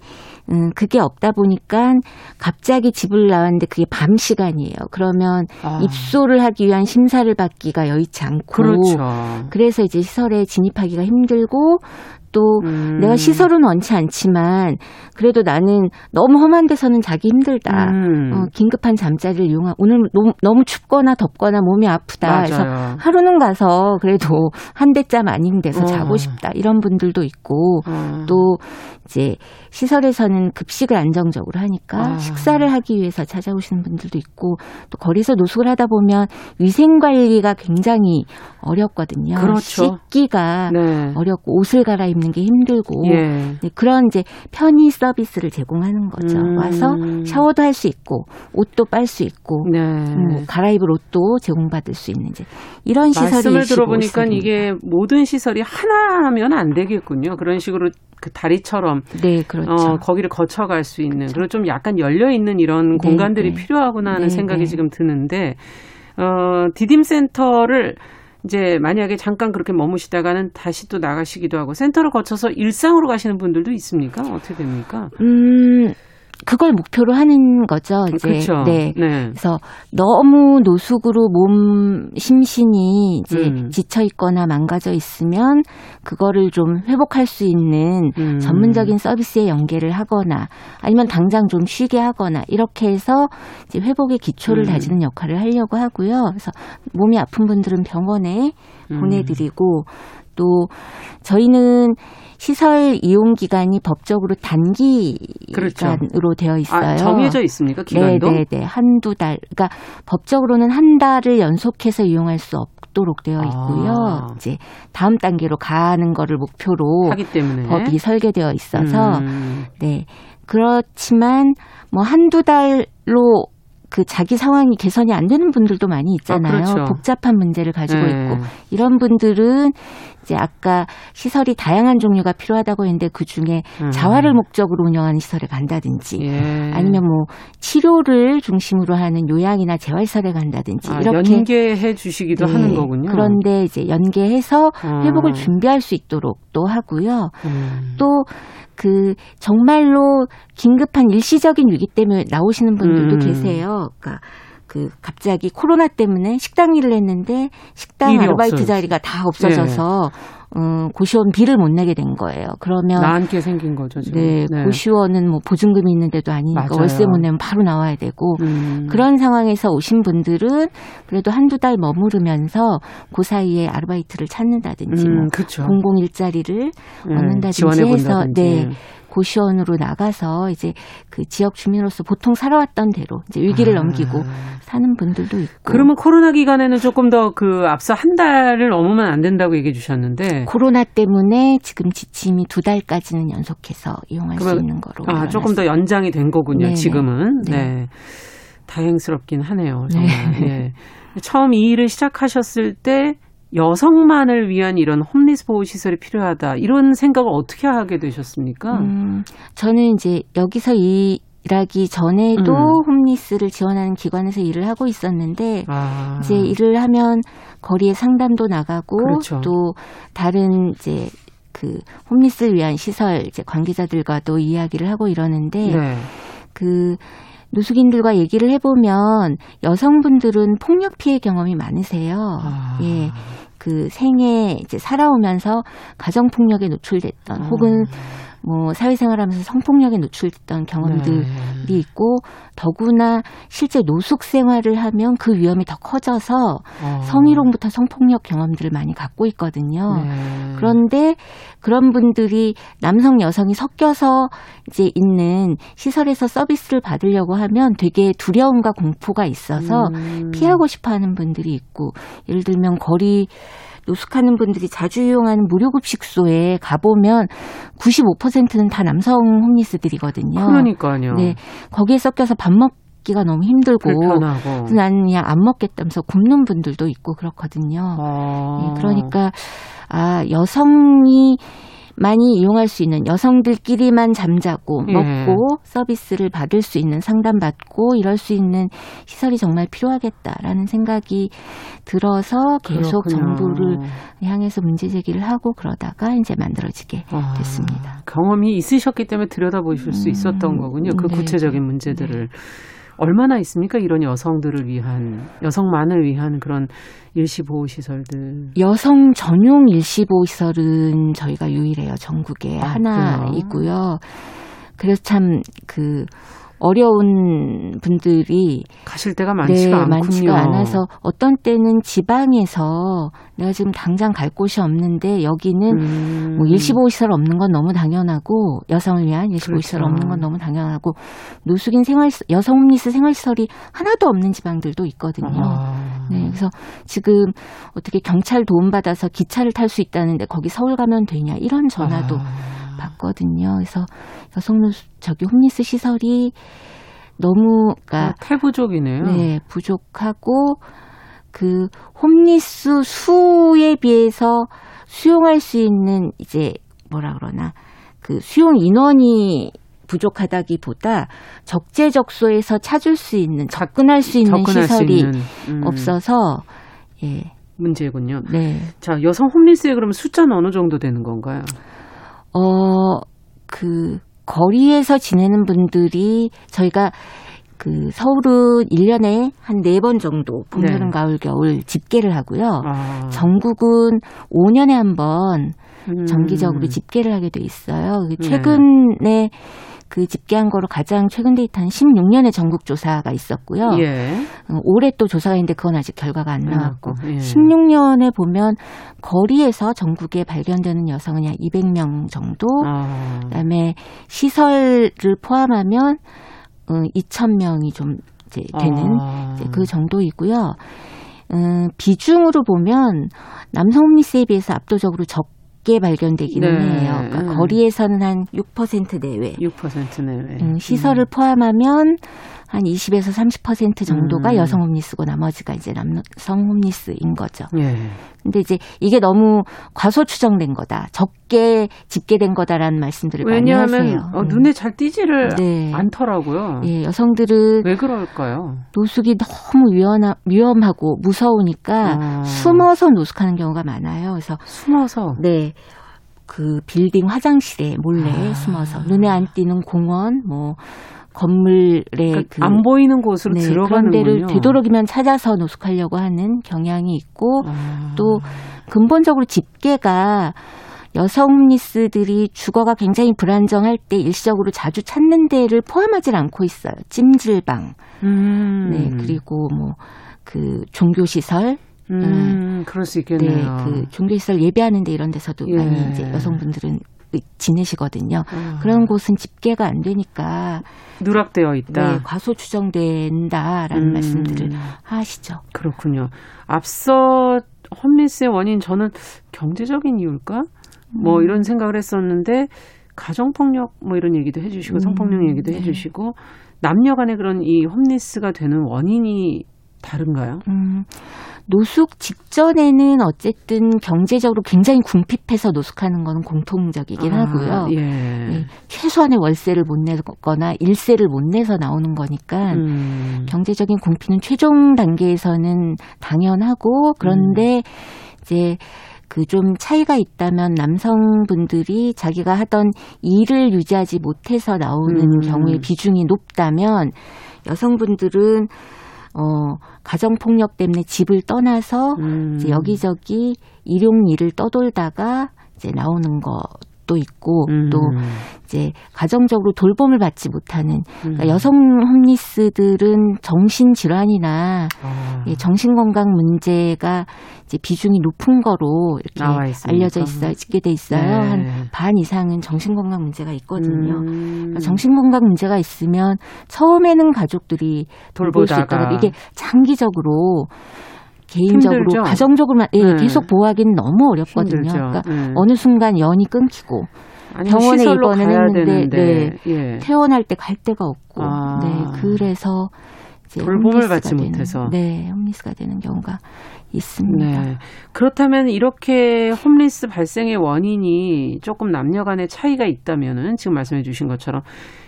음, 그게 없다 보니까 갑자기 집을 나왔는데 그게 밤 시간이에요. 그러면 아. 입소를 하기 위한 심사를 받기가 여의치 않고 그렇죠. 그래서 이제 시설에 진입하기가 힘들고 또 음. 내가 시설은 원치 않지만 그래도 나는 너무 험한 데서는 자기 힘들다. 음. 어, 긴급한 잠자리를 이용하 오늘 너무, 너무 춥거나 덥거나 몸이 아프다. 맞아요. 그래서 하루는 가서 그래도 한 대짬 아닌 데서 어. 자고 싶다. 이런 분들도 있고 어. 또 이제 시설에서는 급식을 안정적으로 하니까 아. 식사를 하기 위해서 찾아오시는 분들도 있고 또 거리에서 노숙을 하다 보면 위생관리가 굉장히 어렵거든요. 그렇죠. 씻기가 네. 어렵고 옷을 갈아입는 게 힘들고 예. 네, 그런 이제 편의 서비스를 제공하는 거죠. 음. 와서 샤워도 할 수 있고 옷도 빨 수 있고 네. 뭐 갈아입을 옷도 제공받을 수 있는 이제 이런 시설이 말씀을 들어보니까 있습니다. 이게 모든 시설이 하나 하면 안 되겠군요. 그런 식으로 그 다리처럼 네, 그렇죠. 어, 거기를 거쳐갈 수 있는 그렇죠. 그리고 좀 약간 열려있는 이런 네, 공간들이 네. 필요하구나 하는 네, 생각이 네. 지금 드는데 어, 디딤센터를 이제 만약에 잠깐 그렇게 머무시다가는 다시 또 나가시기도 하고 센터를 거쳐서 일상으로 가시는 분들도 있습니까? 어떻게 됩니까? 음... 그걸 목표로 하는 거죠. 이제. 그렇죠. 네. 네. 그래서 너무 노숙으로 몸 심신이 이제 음. 지쳐 있거나 망가져 있으면 그거를 좀 회복할 수 있는 음. 전문적인 서비스에 연계를 하거나 아니면 당장 좀 쉬게 하거나 이렇게 해서 이제 회복의 기초를 음. 다지는 역할을 하려고 하고요. 그래서 몸이 아픈 분들은 병원에 음. 보내드리고 또 저희는 시설 이용 기간이 법적으로 단기 그렇죠. 기간으로 되어 있어요. 아, 정해져 있습니까? 기간도? 네, 네, 네. 한두 달. 그러니까 법적으로는 한 달을 연속해서 이용할 수 없도록 되어 있고요. 아. 이제 다음 단계로 가는 거를 목표로 하기 때문에 법이 설계되어 있어서 음. 네. 그렇지만 뭐 한두 달로 그 자기 상황이 개선이 안 되는 분들도 많이 있잖아요. 아, 그렇죠. 복잡한 문제를 가지고 네. 있고 이런 분들은 이제 아까 시설이 다양한 종류가 필요하다고 했는데 그중에 음. 자활을 목적으로 운영하는 시설에 간다든지 예. 아니면 뭐 치료를 중심으로 하는 요양이나 재활시설에 간다든지 아, 이렇게 연계해 주시기도 네. 하는 거군요. 그런데 이제 연계해서 회복을 음. 준비할 수 있도록 또 하고요. 음. 또 그 정말로 긴급한 일시적인 위기 때문에 나오시는 분들도 음. 계세요. 그러니까 그 갑자기 코로나 때문에 식당 일을 했는데 식당 아르바이트 없어졌어요. 자리가 다 없어져서 네. 음, 고시원 비를 못 내게 된 거예요. 그러면 나한테 생긴 거죠, 지금. 네, 네. 고시원은 뭐 보증금이 있는데도 아니니까 맞아요. 월세 못 내면 바로 나와야 되고 음. 그런 상황에서 오신 분들은 그래도 한두 달 머무르면서 그 사이에 아르바이트를 찾는다든지 음, 뭐 공공 일자리를 네, 얻는다든지 해서 네. 고시원으로 나가서 이제 그 지역 주민으로서 보통 살아왔던 대로 이제 위기를 아. 넘기고 사는 분들도 있고. 그러면 코로나 기간에는 조금 더 그 앞서 한 달을 넘으면 안 된다고 얘기해 주셨는데. 코로나 때문에 지금 지침이 두 달까지는 연속해서 이용할 그러면, 수 있는 거로. 아, 조금 더 연장이 된 거군요. 네네. 지금은. 네. 네. 다행스럽긴 하네요. 정말. 네. 네. 처음 이 일을 시작하셨을 때 여성만을 위한 이런 홈리스 보호 시설이 필요하다. 이런 생각을 어떻게 하게 되셨습니까? 음, 저는 이제 여기서 이 일하기 전에도 음. 홈리스를 지원하는 기관에서 일을 하고 있었는데 아. 이제 일을 하면 거리에 상담도 나가고 그렇죠. 또 다른 이제 그 홈리스를 위한 시설 이제 관계자들과도 이야기를 하고 이러는데 네. 그 노숙인들과 얘기를 해보면 여성분들은 폭력 피해 경험이 많으세요. 아. 예, 그 생애 이제 살아오면서 가정 폭력에 노출됐던 아. 혹은 뭐 사회생활하면서 성폭력에 노출됐던 경험들이 네. 있고 더구나 실제 노숙 생활을 하면 그 위험이 더 커져서 어. 성희롱부터 성폭력 경험들을 많이 갖고 있거든요. 네. 그런데 그런 분들이 남성 여성이 섞여서 이제 있는 시설에서 서비스를 받으려고 하면 되게 두려움과 공포가 있어서 음. 피하고 싶어하는 분들이 있고 예를 들면 거리 노숙하는 분들이 자주 이용하는 무료급식소에 가보면 구십오 퍼센트는 다 남성 홈리스들이거든요. 그러니까요. 네, 거기에 섞여서 밥 먹기가 너무 힘들고 불편하고. 나는 그냥 안 먹겠다면서 굶는 분들도 있고 그렇거든요. 아. 네, 그러니까 아, 여성이 많이 이용할 수 있는 여성들끼리만 잠자고 예. 먹고 서비스를 받을 수 있는 상담받고 이럴 수 있는 시설이 정말 필요하겠다라는 생각이 들어서 계속 그렇구나. 정부를 향해서 문제 제기를 하고 그러다가 이제 만들어지게 아, 됐습니다. 경험이 있으셨기 때문에 들여다보실 음, 수 있었던 거군요. 그 네. 구체적인 문제들을. 네. 얼마나 있습니까? 이런 여성들을 위한, 여성만을 위한 그런 일시보호시설들. 여성 전용 일시보호시설은 저희가 유일해요. 전국에 아, 하나이고요. 그래서 참 그 어려운 분들이 가실 데가 많지가 네, 않군요. 많지가 않아서 어떤 때는 지방에서 내가 지금 당장 갈 곳이 없는데 여기는 음. 뭐 일시보호시설 없는 건 너무 당연하고 여성을 위한 일시보호시설 그렇죠. 없는 건 너무 당연하고 노숙인 생활 여성 홈리스 생활시설이 하나도 없는 지방들도 있거든요. 아. 네, 그래서 지금 어떻게 경찰 도움받아서 기차를 탈 수 있다는데 거기 서울 가면 되냐 이런 전화도 아. 받거든요. 그래서 여성 노숙 저기 홈리스 시설이 너무 그러니까, 아, 태부족이네요. 네, 부족하고 그 홈리스 수에 비해서 수용할 수 있는 이제 뭐라 그러나 그 수용 인원이 부족하다기보다 적재적소에서 찾을 수 있는 접근할 수 있는 접근할 시설이 수 있는, 음. 없어서 예. 문제군요. 네. 자, 여성 홈리스에 그럼 숫자는 어느 정도 되는 건가요? 어, 그 거리에서 지내는 분들이 저희가 그 서울은 일 년에 한 네 번 정도 봄, 네. 여름, 가을, 겨울 집계를 하고요. 아. 전국은 오 년에 한 번 음. 정기적으로 집계를 하게 돼 있어요. 최근에 네. 그 집계한 거로 가장 최근 데이터는 십육 년의 전국 조사가 있었고요. 예. 올해 또 조사가 있는데 그건 아직 결과가 안 나왔고 예. 십육 년에 보면 거리에서 전국에 발견되는 여성은 약 이백 명 정도 아. 그다음에 시설을 포함하면 이천 명이 좀 이제 되는 아. 이제 그 정도이고요. 음, 비중으로 보면 남성 홈리스에 비해서 압도적으로 적 게 발견되기는 네. 해요. 그러니까 음. 거리에서는 한 육 퍼센트 내외. 육 퍼센트 내외. 음, 시설을 음. 포함하면 한 이십에서 삼십 퍼센트 정도가 음. 여성 홈리스고 나머지가 이제 남성 홈리스인 거죠. 예. 근데 이제 이게 너무 과소 추정된 거다. 적게 집계된 거다라는 말씀들을 많이 하세요. 왜냐하면 어, 눈에 잘 띄지를 네. 않더라고요. 예, 여성들은 왜 그럴까요? 노숙이 너무 위험하, 위험하고 무서우니까 아. 숨어서 노숙하는 경우가 많아요. 그래서 숨어서 네. 그 빌딩 화장실에 몰래 아. 숨어서 눈에 안 띄는 공원 뭐 건물에 그러니까 그 안 보이는 곳으로 네, 들어가는 그런 데를 되도록이면 찾아서 노숙하려고 하는 경향이 있고 아. 또 근본적으로 집계가 여성 미스들이 주거가 굉장히 불안정할 때 일시적으로 자주 찾는 데를 포함하지 않고 있어요. 찜질방, 음. 네 그리고 뭐 그 종교시설. 음, 음, 그럴 수 있겠네요. 네, 그 종교시설 예배하는 데 이런 데서도 예. 많이 이제 여성분들은 지내시거든요. 아. 그런 곳은 집계가 안 되니까 누락되어 있다. 네, 과소 추정된다라는 음. 말씀들을 하시죠. 그렇군요. 앞서 홈리스의 원인 저는 경제적인 이유일까? 뭐 음. 이런 생각을 했었는데 가정폭력 뭐 이런 얘기도 해주시고 음. 성폭력 얘기도 네. 해주시고 남녀간의 그런 이 홈리스가 되는 원인이 다른가요? 음, 노숙 직전에는 어쨌든 경제적으로 굉장히 궁핍해서 노숙하는 건 공통적이긴 아, 하고요. 예. 네, 최소한의 월세를 못 내거나 일세를 못 내서 나오는 거니까 음. 경제적인 궁핍은 최종 단계에서는 당연하고 그런데 음. 이제 그 좀 차이가 있다면 남성분들이 자기가 하던 일을 유지하지 못해서 나오는 음. 경우의 비중이 높다면 여성분들은 어, 가정폭력 때문에 집을 떠나서 음. 이제 여기저기 일용 일을 떠돌다가 이제 나오는 것도 있고 음. 또 이제 가정적으로 돌봄을 받지 못하는 그러니까 음. 여성 홈리스들은 정신질환이나 아. 예, 정신건강 문제가 이제 비중이 높은 거로 이렇게 알려져 있어, 있게 돼 있어요. 네. 한 반 이상은 정신건강 문제가 있거든요. 음. 그러니까 정신건강 문제가 있으면 처음에는 가족들이 돌볼 수 있더라도 이게 장기적으로 개인적으로 힘들죠? 가정적으로만 예, 네. 계속 보호하기는 너무 어렵거든요. 힘들죠. 그러니까 네. 어느 순간 연이 끊기고 병원에 입원을 했는데 네, 예. 퇴원할 때 갈 데가 없고 아. 네, 그래서 이제 돌봄을 받지 되는, 못해서 네, 홈리스가 되는 경우가 있습니다. 네. 그렇다면 이렇게 홈리스 발생의 원인이 조금 남녀 간의 차이가 있다면은 지금 말씀해 주신 것처럼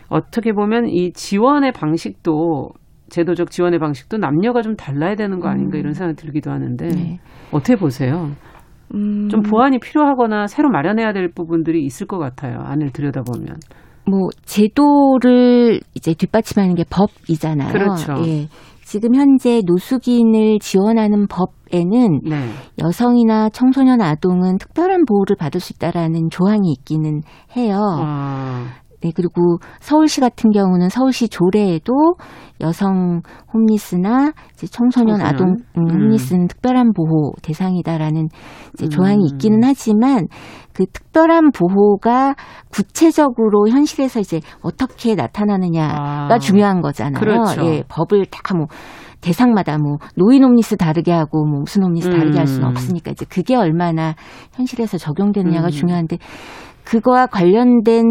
어떻게 보면 이 지원의 방식도 제도적 지원의 방식도 남녀가 좀 달라야 되는 거 아닌가 이런 생각이 들기도 하는데 네. 어떻게 보세요? 음. 좀 보완이 필요하거나 새로 마련해야 될 부분들이 있을 것 같아요. 안을 들여다보면. 뭐 제도를 이제 뒷받침하는 게 법이잖아요. 그렇죠. 예. 지금 현재 노숙인을 지원하는 법에는 네. 여성이나 청소년 아동은 특별한 보호를 받을 수 있다라는 조항이 있기는 해요. 아. 네, 그리고 서울시 같은 경우는 서울시 조례에도 여성 홈리스나 이제 청소년, 청소년 아동 음, 홈리스는 음. 특별한 보호 대상이다라는 이제 음. 조항이 있기는 하지만 그 특별한 보호가 구체적으로 현실에서 이제 어떻게 나타나느냐가 아. 중요한 거잖아요. 그렇죠. 예, 법을 다 뭐 대상마다 뭐 노인 홈리스 다르게 하고 뭐 무슨 홈리스 다르게 음. 할 수는 없으니까 이제 그게 얼마나 현실에서 적용되느냐가 음. 중요한데 그거와 관련된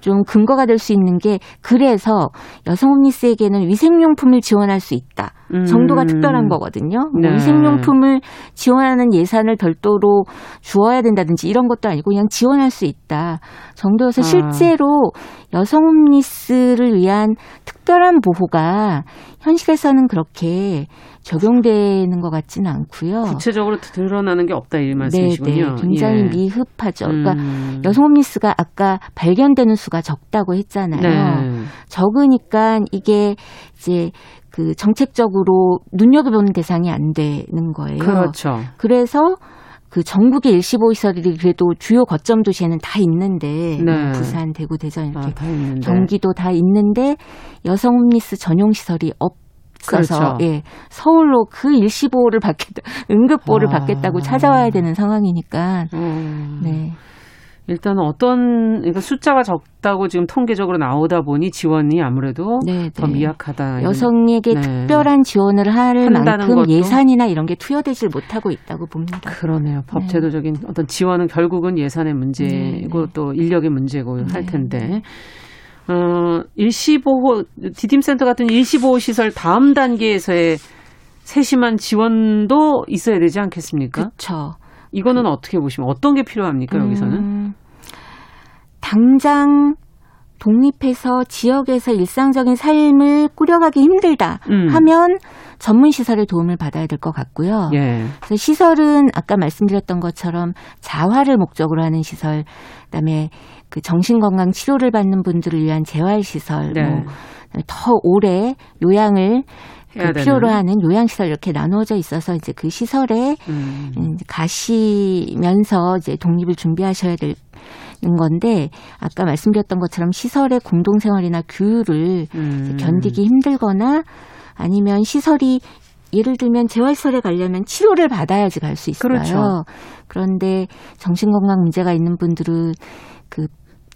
좀 근거가 될 수 있는 게 그래서 여성 홈리스에게는 위생용품을 지원할 수 있다 정도가 음. 특별한 거거든요. 네. 뭐 위생용품을 지원하는 예산을 별도로 주어야 된다든지 이런 것도 아니고 그냥 지원할 수 있다 정도여서 아. 실제로 여성 홈리스를 위한 특별한 보호가 현실에서는 그렇게 적용되는 것 같지는 않고요. 구체적으로 드러나는 게 없다 이 말씀이시군요. 네, 굉장히 예. 미흡하죠. 그러니까 음. 여성 홈리스가 아까 발견되는 수가 적다고 했잖아요. 네. 적으니까 이게 이제 그 정책적으로 눈여겨보는 대상이 안 되는 거예요. 그렇죠. 그래서 그 전국의 일시보호시설이 그래도 주요 거점 도시에는 다 있는데 네. 부산, 대구, 대전 이렇게 아, 다 있는데. 경기도 다 있는데 여성 홈리스 전용 시설이 없어서 그렇죠. 예, 서울로 그 일시보호를 받겠다, 응급보호를 아. 받겠다고 찾아와야 되는 상황이니까 음. 네. 일단 어떤 그러니까 숫자가 적다고 지금 통계적으로 나오다 보니 지원이 아무래도 네네. 더 미약하다. 여성에게 네. 특별한 지원을 할 만큼 것도? 예산이나 이런 게 투여되질 못하고 있다고 봅니다. 그러네요. 법 제도적인 네. 어떤 지원은 결국은 예산의 문제고 네네. 또 인력의 문제고 네네. 할 텐데. 어, 일시보호 디딤센터 같은 일시보호시설 다음 단계에서의 세심한 지원도 있어야 되지 않겠습니까? 그렇죠. 이거는 어떻게 보시면 어떤 게 필요합니까? 여기서는 음, 당장 독립해서 지역에서 일상적인 삶을 꾸려가기 힘들다 음. 하면 전문시설의 도움을 받아야 될 것 같고요. 예. 그래서 시설은 아까 말씀드렸던 것처럼 자활을 목적으로 하는 시설, 그다음에 그 정신건강 치료를 받는 분들을 위한 재활시설, 네. 뭐 더 오래 요양을 그 필요로 하는 요양시설 이렇게 나누어져 있어서 이제 그 시설에 음. 가시면서 이제 독립을 준비하셔야 될 건데 아까 말씀드렸던 것처럼 시설의 공동생활이나 규율을 음. 견디기 힘들거나 아니면 시설이 예를 들면 재활시설에 가려면 치료를 받아야지 갈 수 있어요. 그렇죠. 그런데 정신건강 문제가 있는 분들은 그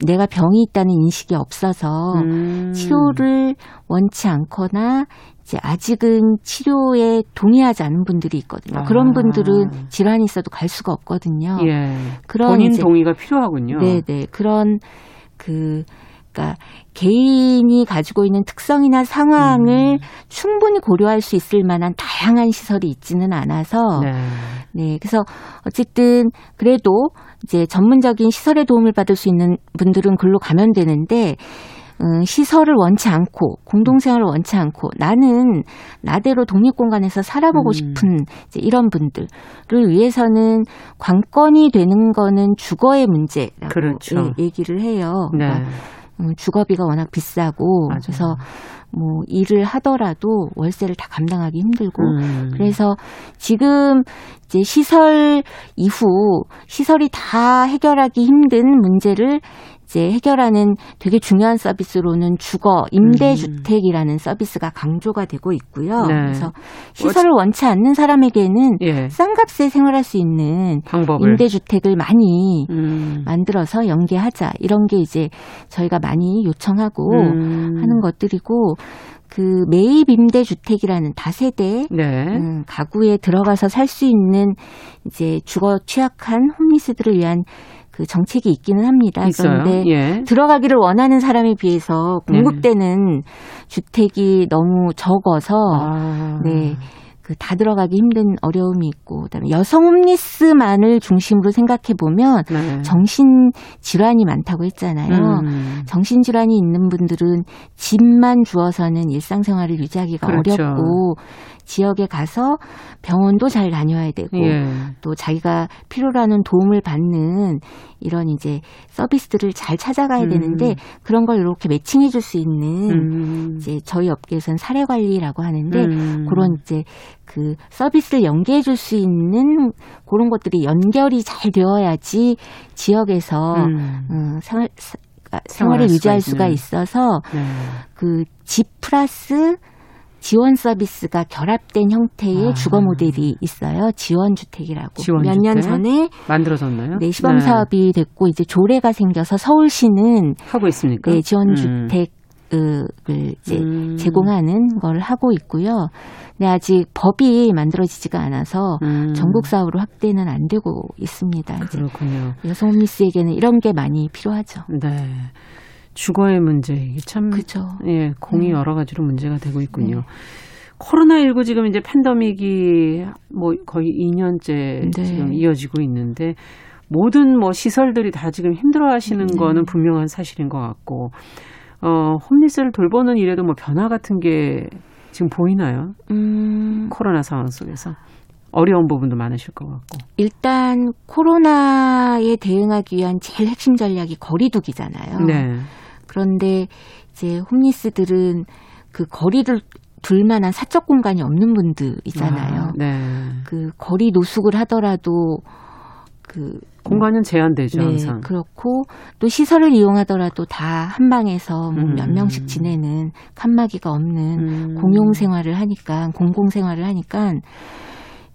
내가 병이 있다는 인식이 없어서 음. 치료를 원치 않거나 이제 아직은 치료에 동의하지 않은 분들이 있거든요. 아. 그런 분들은 질환이 있어도 갈 수가 없거든요. 예. 그런 본인 이제, 동의가 필요하군요. 네네. 그런 그 그러니까 개인이 가지고 있는 특성이나 상황을 음. 충분히 고려할 수 있을 만한 다양한 시설이 있지는 않아서 네. 네. 그래서 어쨌든 그래도 이제 전문적인 시설의 도움을 받을 수 있는 분들은 글로 가면 되는데 음, 시설을 원치 않고 공동생활을 원치 않고 나는 나대로 독립공간에서 살아보고 음. 싶은 이제 이런 분들을 위해서는 관건이 되는 거는 주거의 문제라고 그렇죠. 예, 얘기를 해요. 네. 그러니까 음, 주거비가 워낙 비싸고 맞아요. 그래서 뭐 일을 하더라도 월세를 다 감당하기 힘들고 음. 그래서 지금 이제 시설 이후 시설이 다 해결하기 힘든 문제를 이제 해결하는 되게 중요한 서비스로는 주거 임대주택이라는 음. 서비스가 강조가 되고 있고요. 네. 그래서 시설을 원치 않는 사람에게는 예. 싼 값에 생활할 수 있는 방법을. 임대주택을 많이 음. 만들어서 연계하자 이런 게 이제 저희가 많이 요청하고 음. 하는 것들이고 그 매입 임대주택이라는 다세대 네. 음, 가구에 들어가서 살 수 있는 이제 주거 취약한 홈리스들을 위한 그 정책이 있기는 합니다. 있어요? 그런데 예. 들어가기를 원하는 사람에 비해서 공급되는 네. 주택이 너무 적어서 아. 네. 그 다 들어가기 힘든 어려움이 있고 그다음에 여성 홈리스만을 중심으로 생각해 보면 네. 정신 질환이 많다고 했잖아요. 음. 정신 질환이 있는 분들은 집만 주어서는 일상생활을 유지하기가 그렇죠. 어렵고 지역에 가서 병원도 잘 다녀야 되고 예. 또 자기가 필요로 하는 도움을 받는 이런 이제 서비스들을 잘 찾아가야 음. 되는데 그런 걸 이렇게 매칭해 줄 수 있는 음. 이제 저희 업계에서는 사례 관리라고 하는데 음. 그런 이제 그 서비스를 연계해 줄 수 있는 그런 것들이 연결이 잘 되어야지 지역에서 음. 음, 생활, 생활을 유지할 수가 있어서 네. 그 집 플러스 지원 서비스가 결합된 형태의 아. 주거 모델이 있어요. 지원 주택이라고. 몇 년 전에 만들어졌나요? 네, 시범 네. 사업이 됐고 이제 조례가 생겨서 서울시는 하고 있습니까? 네, 지원 주택. 음. 을 이제 음. 제공하는 걸 하고 있고요. 근데 아직 법이 만들어지지가 않아서 음. 전국 사업으로 확대는 안 되고 있습니다. 그렇군요. 여성 홈리스에게는 이런 게 많이 필요하죠. 네, 주거의 문제 이게 참 그죠. 예, 공이 네. 여러 가지로 문제가 되고 있군요. 네. 코로나십구 지금 이제 팬데믹이 뭐 거의 이 년째 네. 지금 이어지고 있는데. 모든 뭐 시설들이 다 지금 힘들어하시는 네. 거는 분명한 사실인 것 같고. 어, 홈리스를 돌보는 일에도 뭐 변화 같은 게 지금 보이나요? 음. 코로나 상황 속에서. 어려운 부분도 많으실 것 같고. 일단 코로나에 대응하기 위한 제일 핵심 전략이 거리두기잖아요. 네. 그런데 이제 홈리스들은 그 거리를 둘 만한 사적 공간이 없는 분들이잖아요. 아, 네. 그 거리 노숙을 하더라도 그 공간은 제한되죠. 네, 항상. 그렇고 또 시설을 이용하더라도 다 한 방에서 뭐 몇 음. 명씩 지내는 칸막이가 없는 음. 공용 생활을 하니까 공공 생활을 하니까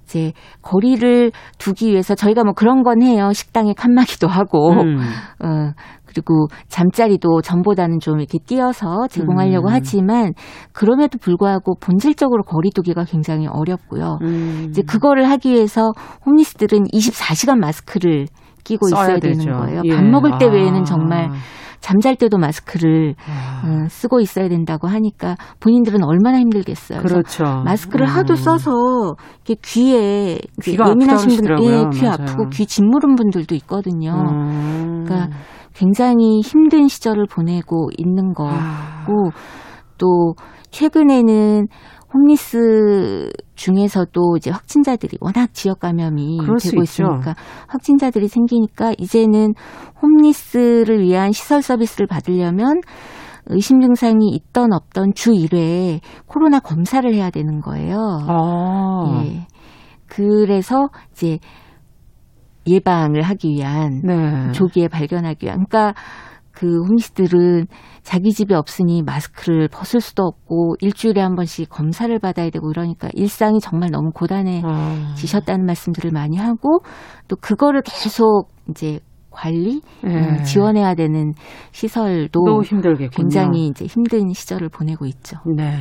이제 거리를 두기 위해서 저희가 뭐 그런 건 해요. 식당에 칸막이도 하고 음. 어, 그리고 잠자리도 전보다는 좀 이렇게 띄어서 제공하려고 음. 하지만 그럼에도 불구하고 본질적으로 거리두기가 굉장히 어렵고요. 음. 이제 그거를 하기 위해서 홈리스들은 이십사 시간 마스크를 끼고 있어야 되죠. 되는 거예요. 예. 밥 먹을 때 아. 외에는 정말 잠잘 때도 마스크를 아. 쓰고 있어야 된다고 하니까 본인들은 얼마나 힘들겠어요. 그렇죠. 마스크를 음. 하도 써서 이렇게 귀에 예민하신 분들, 예, 귀 아프고 귀 짓무른 분들도 있거든요. 음. 그러니까 굉장히 힘든 시절을 보내고 있는 거고 아. 또 최근에는 홈리스 중에서도 이제 확진자들이 워낙 지역 감염이 되고 있으니까 확진자들이 생기니까 이제는 홈리스를 위한 시설 서비스를 받으려면 의심 증상이 있던 없던 주 일 회 코로나 검사를 해야 되는 거예요. 아. 예. 그래서 이제 예방을 하기 위한 네. 조기에 발견하기 위한 그러니까 그 홈리스들은 자기 집이 없으니 마스크를 벗을 수도 없고 일주일에 한 번씩 검사를 받아야 되고 이러니까 일상이 정말 너무 고단해지셨다는 아. 말씀들을 많이 하고 또 그거를 계속 이제 관리, 예. 지원해야 되는 시설도 굉장히 이제 힘든 시절을 보내고 있죠. 네.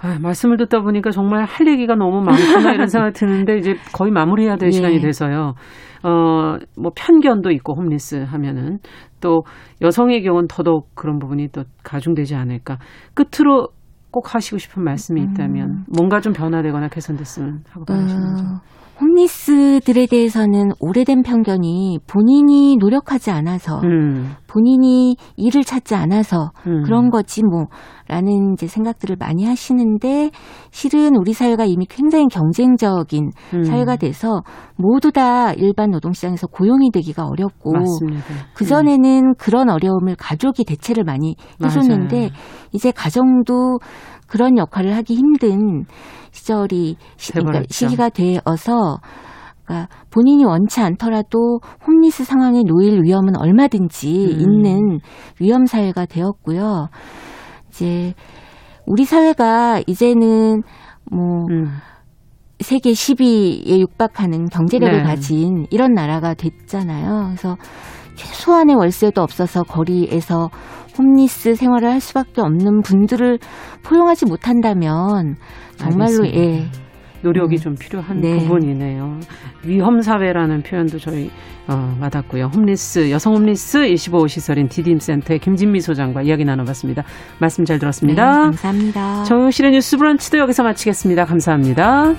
아, 말씀을 듣다 보니까 정말 할 얘기가 너무 많구나 이런 생각이 드는데 이제 거의 마무리해야 될 네. 시간이 돼서요. 어, 뭐 편견도 있고 홈리스 하면은 또 여성의 경우는 더더욱 그런 부분이 또 가중되지 않을까. 끝으로 꼭 하시고 싶은 말씀이 있다면 음. 뭔가 좀 변화되거나 개선됐으면 하고 바라시는지. 음. 홈리스들에 대해서는 오래된 편견이 본인이 노력하지 않아서 음. 본인이 일을 찾지 않아서 음. 그런 거지 뭐라는 이제 생각들을 많이 하시는데 실은 우리 사회가 이미 굉장히 경쟁적인 음. 사회가 돼서 모두 다 일반 노동시장에서 고용이 되기가 어렵고 맞습니다. 그전에는 음. 그런 어려움을 가족이 대체를 많이 해줬는데 맞아요. 이제 가정도 그런 역할을 하기 힘든 시절이 시, 그러니까 시기가 되어서 그러니까 본인이 원치 않더라도 홈리스 상황에 놓일 위험은 얼마든지 음. 있는 위험 사회가 되었고요. 이제 우리 사회가 이제는 뭐 음. 세계 십 위에 육박하는 경제력을 네. 가진 이런 나라가 됐잖아요. 그래서 최소한의 월세도 없어서 거리에서 홈리스 생활을 할 수밖에 없는 분들을 포용하지 못한다면 정말로 알겠습니다. 예 노력이 음, 좀 필요한 네. 부분이네요. 위험사회라는 표현도 저희 어, 와닿고요. 홈리스 여성 홈리스 이십오 시설인 디딤센터의 김진미 소장과 이야기 나눠봤습니다. 말씀 잘 들었습니다. 네, 감사합니다. 정용실의 뉴스 브런치도 여기서 마치겠습니다. 감사합니다.